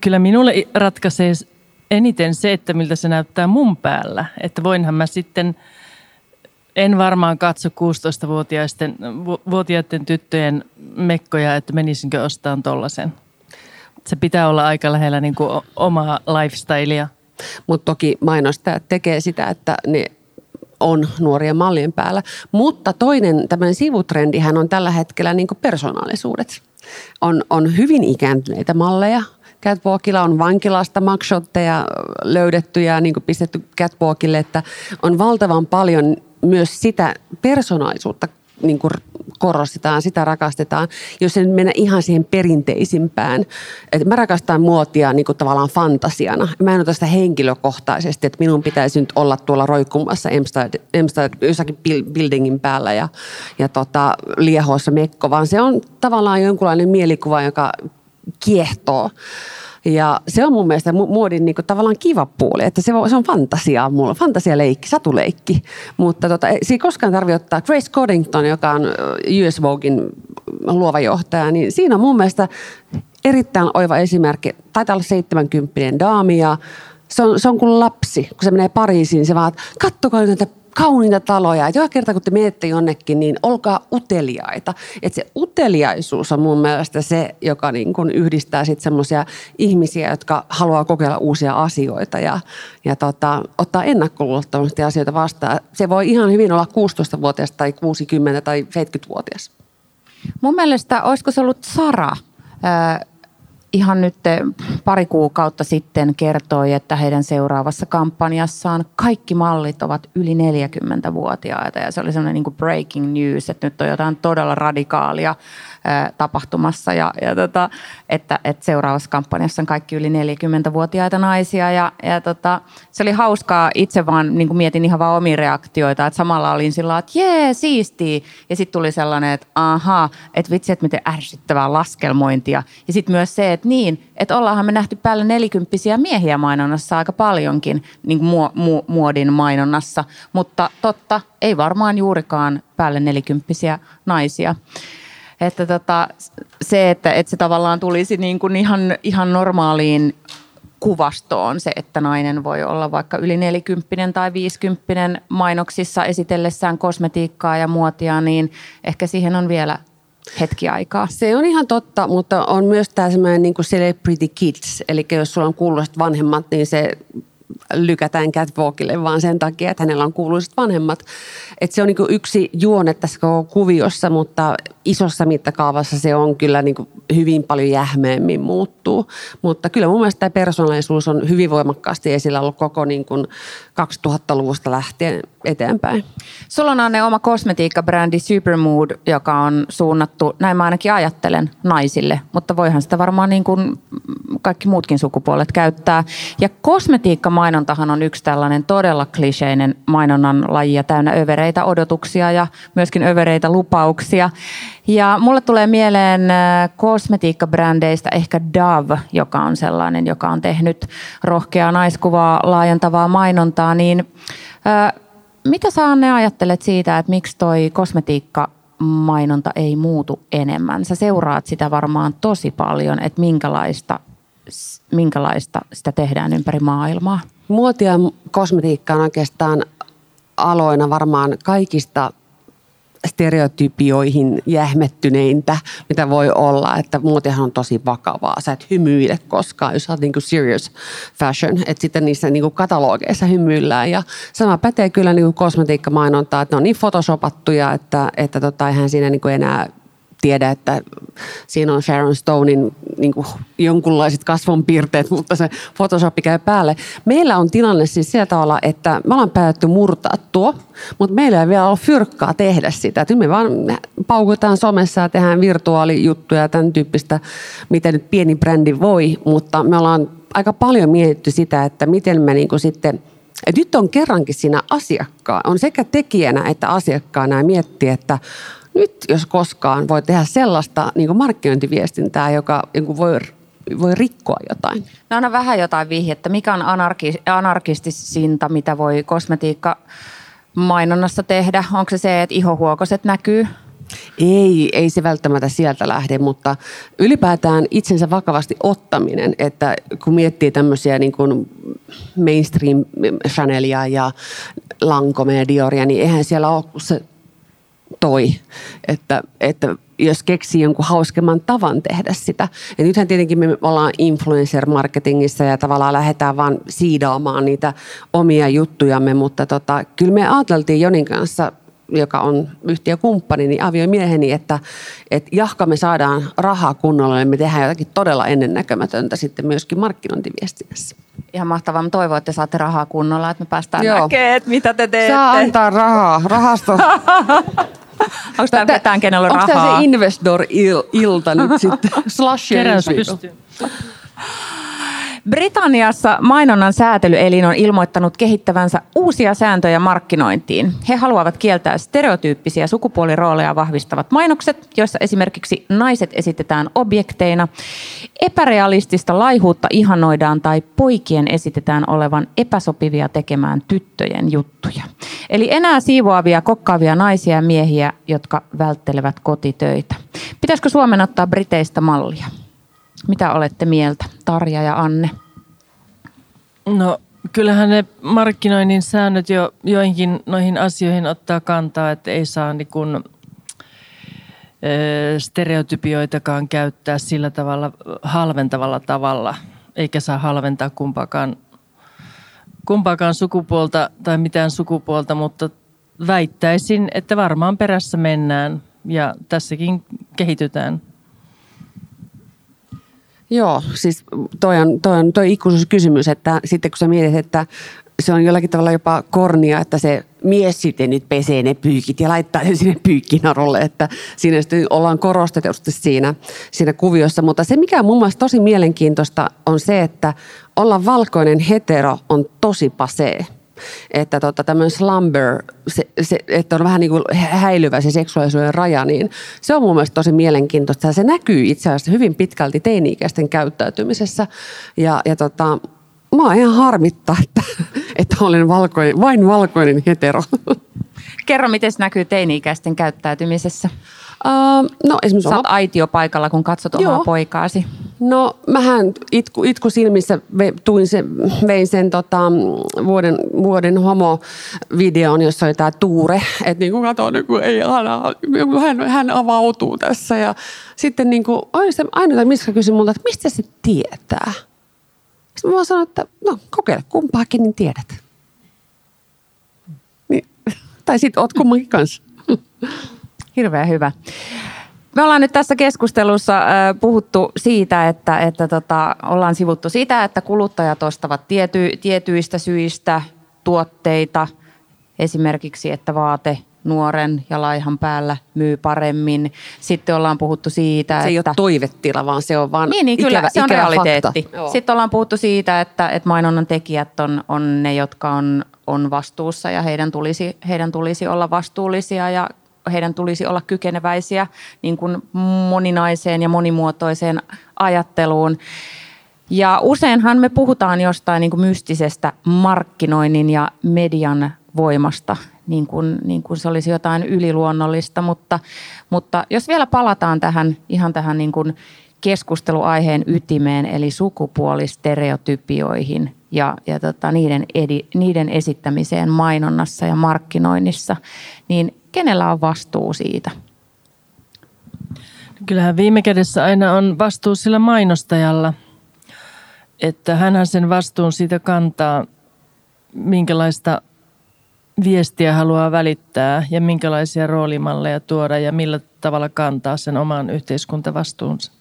kyllä minulle ratkaisee eniten se, että miltä se näyttää mun päällä, että voinhan mä sitten, en varmaan katso kuusitoistavuotiaiden vuotiaiden tyttöjen mekkoja, että menisinkö ostamaan tollasen. Se pitää olla aika lähellä niin kuin omaa lifestylea. Mutta toki mainostajat tekee sitä, että ne on nuoria mallien päällä, mutta toinen tämmöinen sivutrendihän on tällä hetkellä niin kuin persoonallisuudet. On, on hyvin ikääntyneitä malleja. Catwalkilla on vankilasta mugshotteja löydetty ja niin kuin pistetty catwalkille, että on valtavan paljon myös sitä persoonallisuutta niin kuin korostetaan, sitä rakastetaan, jos ei mennä ihan siihen perinteisimpään. Et mä rakastan muotia niin kuin tavallaan fantasiana. Mä en ota sitä henkilökohtaisesti, että minun pitäisi nyt olla tuolla roikkumassa jossakin buildingin päällä ja, ja tota, liehoissa mekko, vaan se on tavallaan jonkunlainen mielikuva, joka kiehtoo. Ja se on mun mielestä muodin niinku tavallaan kiva puoli, että se on fantasiaa mulla, fantasialeikki, satuleikki. Mutta tota, ei koskaan tarvitse ottaa Grace Coddington, joka on U S Voguein luova johtaja, niin siinä on mun mielestä erittäin oiva esimerkki. Taitaa olla seitsemänkymppinen daami ja se on, se on kuin lapsi. Kun se menee Pariisiin, se vaan, kattokaa näitä kauniita taloja. Joka kerta, kun te menette jonnekin, niin olkaa uteliaita. Että se uteliaisuus on mun mielestä se, joka niin kun yhdistää sitten semmoisia ihmisiä, jotka haluaa kokeilla uusia asioita ja, ja tota, ottaa ennakkoluulottomasti asioita vastaan. Se voi ihan hyvin olla kuusitoistavuotias tai kuusikymmentä tai seitsemänkymmentävuotias. Mun mielestä olisiko se ollut Sara, Äh, ihan nyt pari kuukautta sitten kertoi, että heidän seuraavassa kampanjassaan kaikki mallit ovat yli neljäkymmentävuotiaita. Ja se oli sellainen niin kuin breaking news, että nyt on jotain todella radikaalia äh, tapahtumassa. Ja, ja tota, että, että seuraavassa kampanjassa on kaikki yli neljäkymmentävuotiaita naisia. Ja, ja tota, se oli hauskaa. Itse vaan niin kuin mietin ihan vaan omia reaktioita. Että samalla olin sillä lailla, että jee, siistii. Ja sitten tuli sellainen, että aha, että vitsi, että miten ärsyttävää laskelmointia. Ja sitten myös se, että niin, että ollaanhan me nähty päälle nelikymppisiä miehiä mainonnassa aika paljonkin, niin kuin mu- mu- muodin mainonnassa, mutta totta, ei varmaan juurikaan päälle nelikymppisiä naisia. Että tota, se, että, että se tavallaan tulisi niin kuin ihan, ihan normaaliin kuvastoon se, että nainen voi olla vaikka yli nelikymppinen tai viisikymppinen mainoksissa esitellessään kosmetiikkaa ja muotia, niin ehkä siihen on vielä hetki aikaa. Se on ihan totta, mutta on myös tämä semmoinen niin kuin celebrity kids, eli jos sulla on kuuluiset vanhemmat, niin se lykätään catwalkille vaan sen takia, että hänellä on kuuluiset vanhemmat. Et se on niin kuin yksi juone tässä koko kuviossa, mutta isossa mittakaavassa se on kyllä niin kuin hyvin paljon jähmeemmin muuttuu. Mutta kyllä mun mielestä tämä persoonallisuus on hyvin voimakkaasti esillä ollut koko niin kuin kaksituhattaluvusta lähtien eteenpäin. Sulla on Anne oma kosmetiikkabrändi Supermood, joka on suunnattu, näin mä ainakin ajattelen, naisille, mutta voihan sitä varmaan niin kuin kaikki muutkin sukupuolet käyttää. Ja kosmetiikkamainontahan on yksi tällainen todella kliseinen mainonnan laji ja täynnä övereitä odotuksia ja myöskin övereitä lupauksia. Ja mulle tulee mieleen kosmetiikkabrändeistä ehkä Dove, joka on sellainen, joka on tehnyt rohkeaa naiskuvaa laajentavaa mainontaa. Niin, ää, mitä sä, Anne, ajattelet siitä, että miksi toi kosmetiikkamainonta ei muutu enemmän? Sä seuraat sitä varmaan tosi paljon, että minkälaista, minkälaista sitä tehdään ympäri maailmaa. Muotia ja kosmetiikka on oikeastaan aloina varmaan kaikista stereotypioihin jähmettyneintä, mitä voi olla, että muotihan on tosi vakavaa. Sä et hymyile koskaan, jos sä oot niinku serious fashion, että sitten niissä niinku katalogeissa hymyillään. Ja sama pätee kyllä niinku kosmetiikkamainontaa, että ne on niin photoshopattuja, että, että tota, eihän siinä niinku enää tiedä, että siinä on Sharon Stonein niin kuin jonkunlaiset kasvonpiirteet, mutta se Photoshop käy päälle. Meillä on tilanne siis sillä tavalla, että me ollaan päätetty murtaa tuo, mutta meillä ei vielä ole fyrkkaa tehdä sitä. Et me vaan paukutaan somessa ja tehdään virtuaalijuttuja ja tämän tyyppistä, mitä nyt pieni brändi voi, mutta me ollaan aika paljon mietitty sitä, että miten me niin kuin sitten, että nyt on kerrankin siinä asiakkaan, on sekä tekijänä että asiakkaana ja miettii, että nyt jos koskaan voi tehdä sellaista niin kuin markkinointiviestintää, joka voi, voi rikkoa jotain. No, anna vähän jotain vihjettä. Mikä on anarki, anarkistisinta, mitä voi kosmetiikkamainonnassa tehdä? Onko se se, että ihohuokoset näkyy? Ei, ei se välttämättä sieltä lähde, mutta ylipäätään itsensä vakavasti ottaminen, että kun miettii tämmöisiä niin kuin mainstream Chanelia ja Lancôme ja Dioria, niin eihän siellä ole se toi, että, että jos keksii jonkun hauskemman tavan tehdä sitä. Ja nythän tietenkin me ollaan influencer-marketingissa ja tavallaan lähdetään vaan siidaamaan niitä omia juttujamme, mutta tota, kyllä me ajateltiin Jonin kanssa, joka on yhtiökumppani, niin aviomieheni, että, että jahka me saadaan rahaa kunnolla, niin me tehdään jotakin todella ennennäkemätöntä sitten myöskin markkinointiviestinnässä. Ihan mahtavaa. Mä toivon, että saatte rahaa kunnolla, että me päästään näkemään, että mitä te teette. Saa antaa rahaa. Rahasto. Onko tämä ketään, kenellä on rahaa? Onko tämä se investor-ilta nyt sitten? Slush ensi Britanniassa mainonnan säätelyelin on ilmoittanut kehittävänsä uusia sääntöjä markkinointiin. He haluavat kieltää stereotyyppisiä sukupuolirooleja vahvistavat mainokset, joissa esimerkiksi naiset esitetään objekteina, epärealistista laihuutta ihannoidaan tai poikien esitetään olevan epäsopivia tekemään tyttöjen juttuja. Eli enää siivoavia, kokkaavia naisia ja miehiä, jotka välttelevät kotitöitä. Pitäisikö Suomen ottaa Briteistä mallia? Mitä olette mieltä, Tarja ja Anne? No, kyllähän ne markkinoinnin säännöt jo joihinkin noihin asioihin ottaa kantaa, että ei saa niin kuin stereotypioitakaan käyttää sillä tavalla halventavalla tavalla, eikä saa halventaa kumpaakaan, kumpaakaan sukupuolta tai mitään sukupuolta, mutta väittäisin, että varmaan perässä mennään ja tässäkin kehitytään. Joo, siis toi on, toi on toi ikuisuuskysymys, että sitten kun sä mietit, että se on jollakin tavalla jopa kornia, että se mies sitten nyt pesee ne pyykit ja laittaa sen sinne pyykkinarulle, että siinä sitten ollaan korostetusti siinä, siinä kuviossa. Mutta se, mikä on mun mielestä tosi mielenkiintoista, on se, että olla valkoinen hetero on tosi pasee. Että tota, tämmöinen slumber, se, se, että on vähän niin kuin häilyvä se seksuaalisuuden raja, niin se on mun mielestä tosi mielenkiintoista. Ja se näkyy itse asiassa hyvin pitkälti teini-ikäisten käyttäytymisessä. Ja, ja tota, mua ihan harmittaa, että, että olen valkoinen, vain valkoinen hetero. Kerro, miten se näkyy teini-ikäisten käyttäytymisessä? Uh, no, esimerkiksi Sä oot oma... aitiopaikalla, kun katsot Joo. omaa poikaasi. No, mähän itku, itku silmissä ve, tuin sen, vein sen tota, vuoden, vuoden homo-videon, jossa oli tää Tuure. Että niin kuin katsoin, hän, hän avautuu tässä. Ja sitten niin kuin, ainoa Miska kysyi multa, että mistä se tietää? Sitten mä vaan sanoin, että no, kokeile kumpaakin, niin tiedät. Niin, tai sit oot kummankin kanssa. Hirveän hyvä. Me ollaan nyt tässä keskustelussa puhuttu siitä, että, että tota, ollaan sivuttu sitä, että kuluttajat ostavat tiety, tietyistä syistä tuotteita. Esimerkiksi, että vaate nuoren ja laihan päällä myy paremmin. Sitten ollaan puhuttu siitä, se että... Se ei ole toivetila, vaan se on vaan niin, niin, ikävä, kyllä, se on realiteetti. Sitten ollaan puhuttu siitä, että, että mainonnan tekijät on, on ne, jotka on, on vastuussa ja heidän tulisi, heidän tulisi olla vastuullisia ja heidän tulisi olla kykeneväisiä niin kuin moninaiseen ja monimuotoiseen ajatteluun. Ja useinhan me puhutaan jostain niin kuin mystisestä markkinoinnin ja median voimasta, niin kuin, niin kuin se olisi jotain yliluonnollista. Mutta, mutta jos vielä palataan tähän, ihan tähän niin kuin keskusteluaiheen ytimeen, eli sukupuolistereotypioihin ja, ja tota, niiden, edi, niiden esittämiseen mainonnassa ja markkinoinnissa, niin kenellä on vastuu siitä? Kyllähän viime kädessä aina on vastuu sillä mainostajalla, että hänhän sen vastuun siitä kantaa, minkälaista viestiä haluaa välittää ja minkälaisia roolimalleja tuoda ja millä tavalla kantaa sen oman yhteiskuntavastuunsa.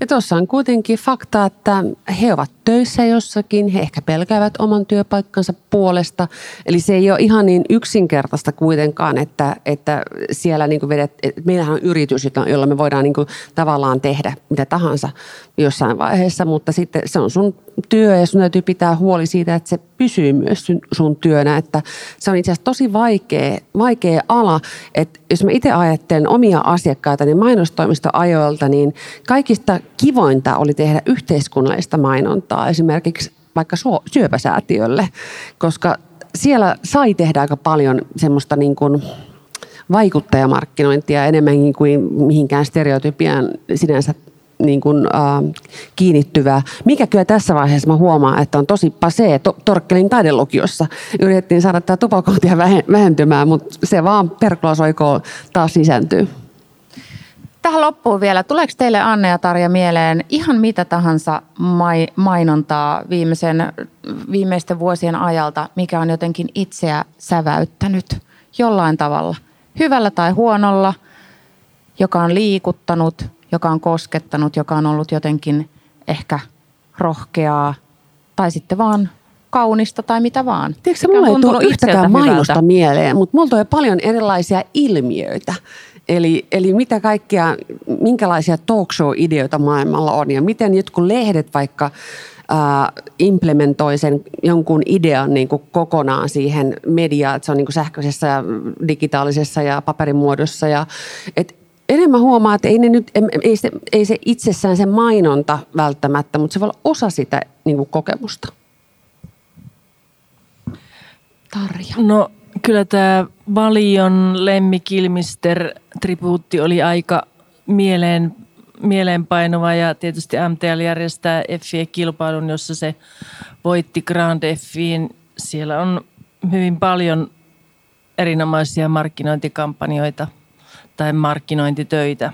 Ja tuossa on kuitenkin fakta, että he ovat töissä jossakin, he ehkä pelkäävät oman työpaikkansa puolesta. Eli se ei ole ihan niin yksinkertaista kuitenkaan, että, että siellä niin kuin vedet, että meillähän on yritys, jolla me voidaan niin kuin tavallaan tehdä mitä tahansa jossain vaiheessa, mutta sitten se on sun työ ja sun täytyy pitää huoli siitä, että se pysyy myös sun työnä. Että se on itse asiassa tosi vaikea, vaikea ala, että jos mä itse ajattelen omia asiakkaita, niin mainostoimistoajoilta, niin kaikista kivointa oli tehdä yhteiskunnallista mainontaa esimerkiksi vaikka syöpäsäätiölle, koska siellä sai tehdä aika paljon semmoista niin kuin vaikuttajamarkkinointia enemmänkin kuin mihinkään stereotypiaan sinänsä niin kuin, äh, kiinnittyvää, mikä kyllä tässä vaiheessa mä huomaan, että on tosi pasee. To- Torkkelin taidelukiossa yritettiin saada tämä tupakointia vähe- vähentymään, mutta se vaan perkulasoikoon taas lisääntyy. Tähän loppuun vielä. Tuleeko teille, Anne ja Tarja, mieleen ihan mitä tahansa mai- mainontaa viimeisen, viimeisten vuosien ajalta, mikä on jotenkin itseä säväyttänyt jollain tavalla, hyvällä tai huonolla, joka on liikuttanut, joka on koskettanut, joka on ollut jotenkin ehkä rohkeaa tai sitten vaan kaunista tai mitä vaan. Tiedätkö, mulla ei tullut yhtäkään mainosta hyvältä mieleen, mutta mulla tulee paljon erilaisia ilmiöitä. Eli, eli mitä kaikkea, minkälaisia talk show-ideoita maailmalla on ja miten jotkut lehdet vaikka äh, implementoi sen jonkun idean niin kuin kokonaan siihen mediaan, että se on niin kuin sähköisessä ja digitaalisessa ja paperimuodossa ja et, enemmän huomaa, että ei, ne nyt, ei, se, ei se itsessään se mainonta välttämättä, mutta se voi olla osa sitä niin kuin kokemusta. Tarja. No kyllä tämä Valion Lemmi Kilmister-tribuutti oli aika mieleen, mieleenpainuva ja tietysti M T L järjestää F I-kilpailun, jossa se voitti Grand F I:n. Siellä on hyvin paljon erinomaisia markkinointikampanjoita tai markkinointitöitä.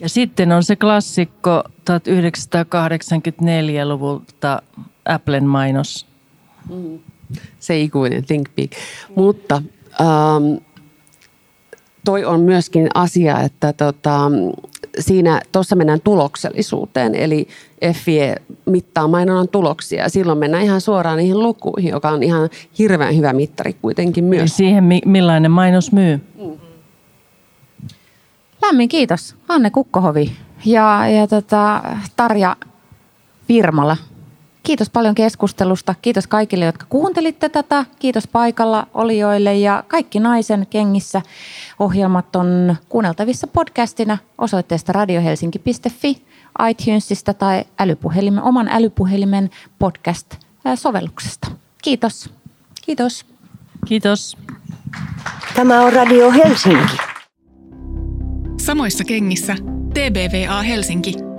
Ja sitten on se klassikko tuhatyhdeksänsataakahdeksankymmentäneljäluvulta Applen mainos. Mm. Se ikuinen think big. Mm. Mutta ähm, toi on myöskin asia, että tota, siinä tuossa mennään tuloksellisuuteen, eli F I E mittaa mainonnan tuloksia. Silloin mennään ihan suoraan niihin lukuihin, joka on ihan hirveän hyvä mittari kuitenkin myös. Ja siihen, millainen mainos myy. Mm. Lämmin kiitos, Anne Kukkohovi ja, ja tota, Tarja Virmala. Kiitos paljon keskustelusta. Kiitos kaikille, jotka kuuntelitte tätä. Kiitos paikalla olijoille ja kaikki naisen kengissä. Ohjelmat on kuunneltavissa podcastina osoitteesta radio helsinki piste fi, iTunesista tai älypuhelimen, oman älypuhelimen podcast-sovelluksesta. Kiitos. Kiitos. Kiitos. Tämä on Radio Helsinki. Samoissa kengissä T B W A Helsinki.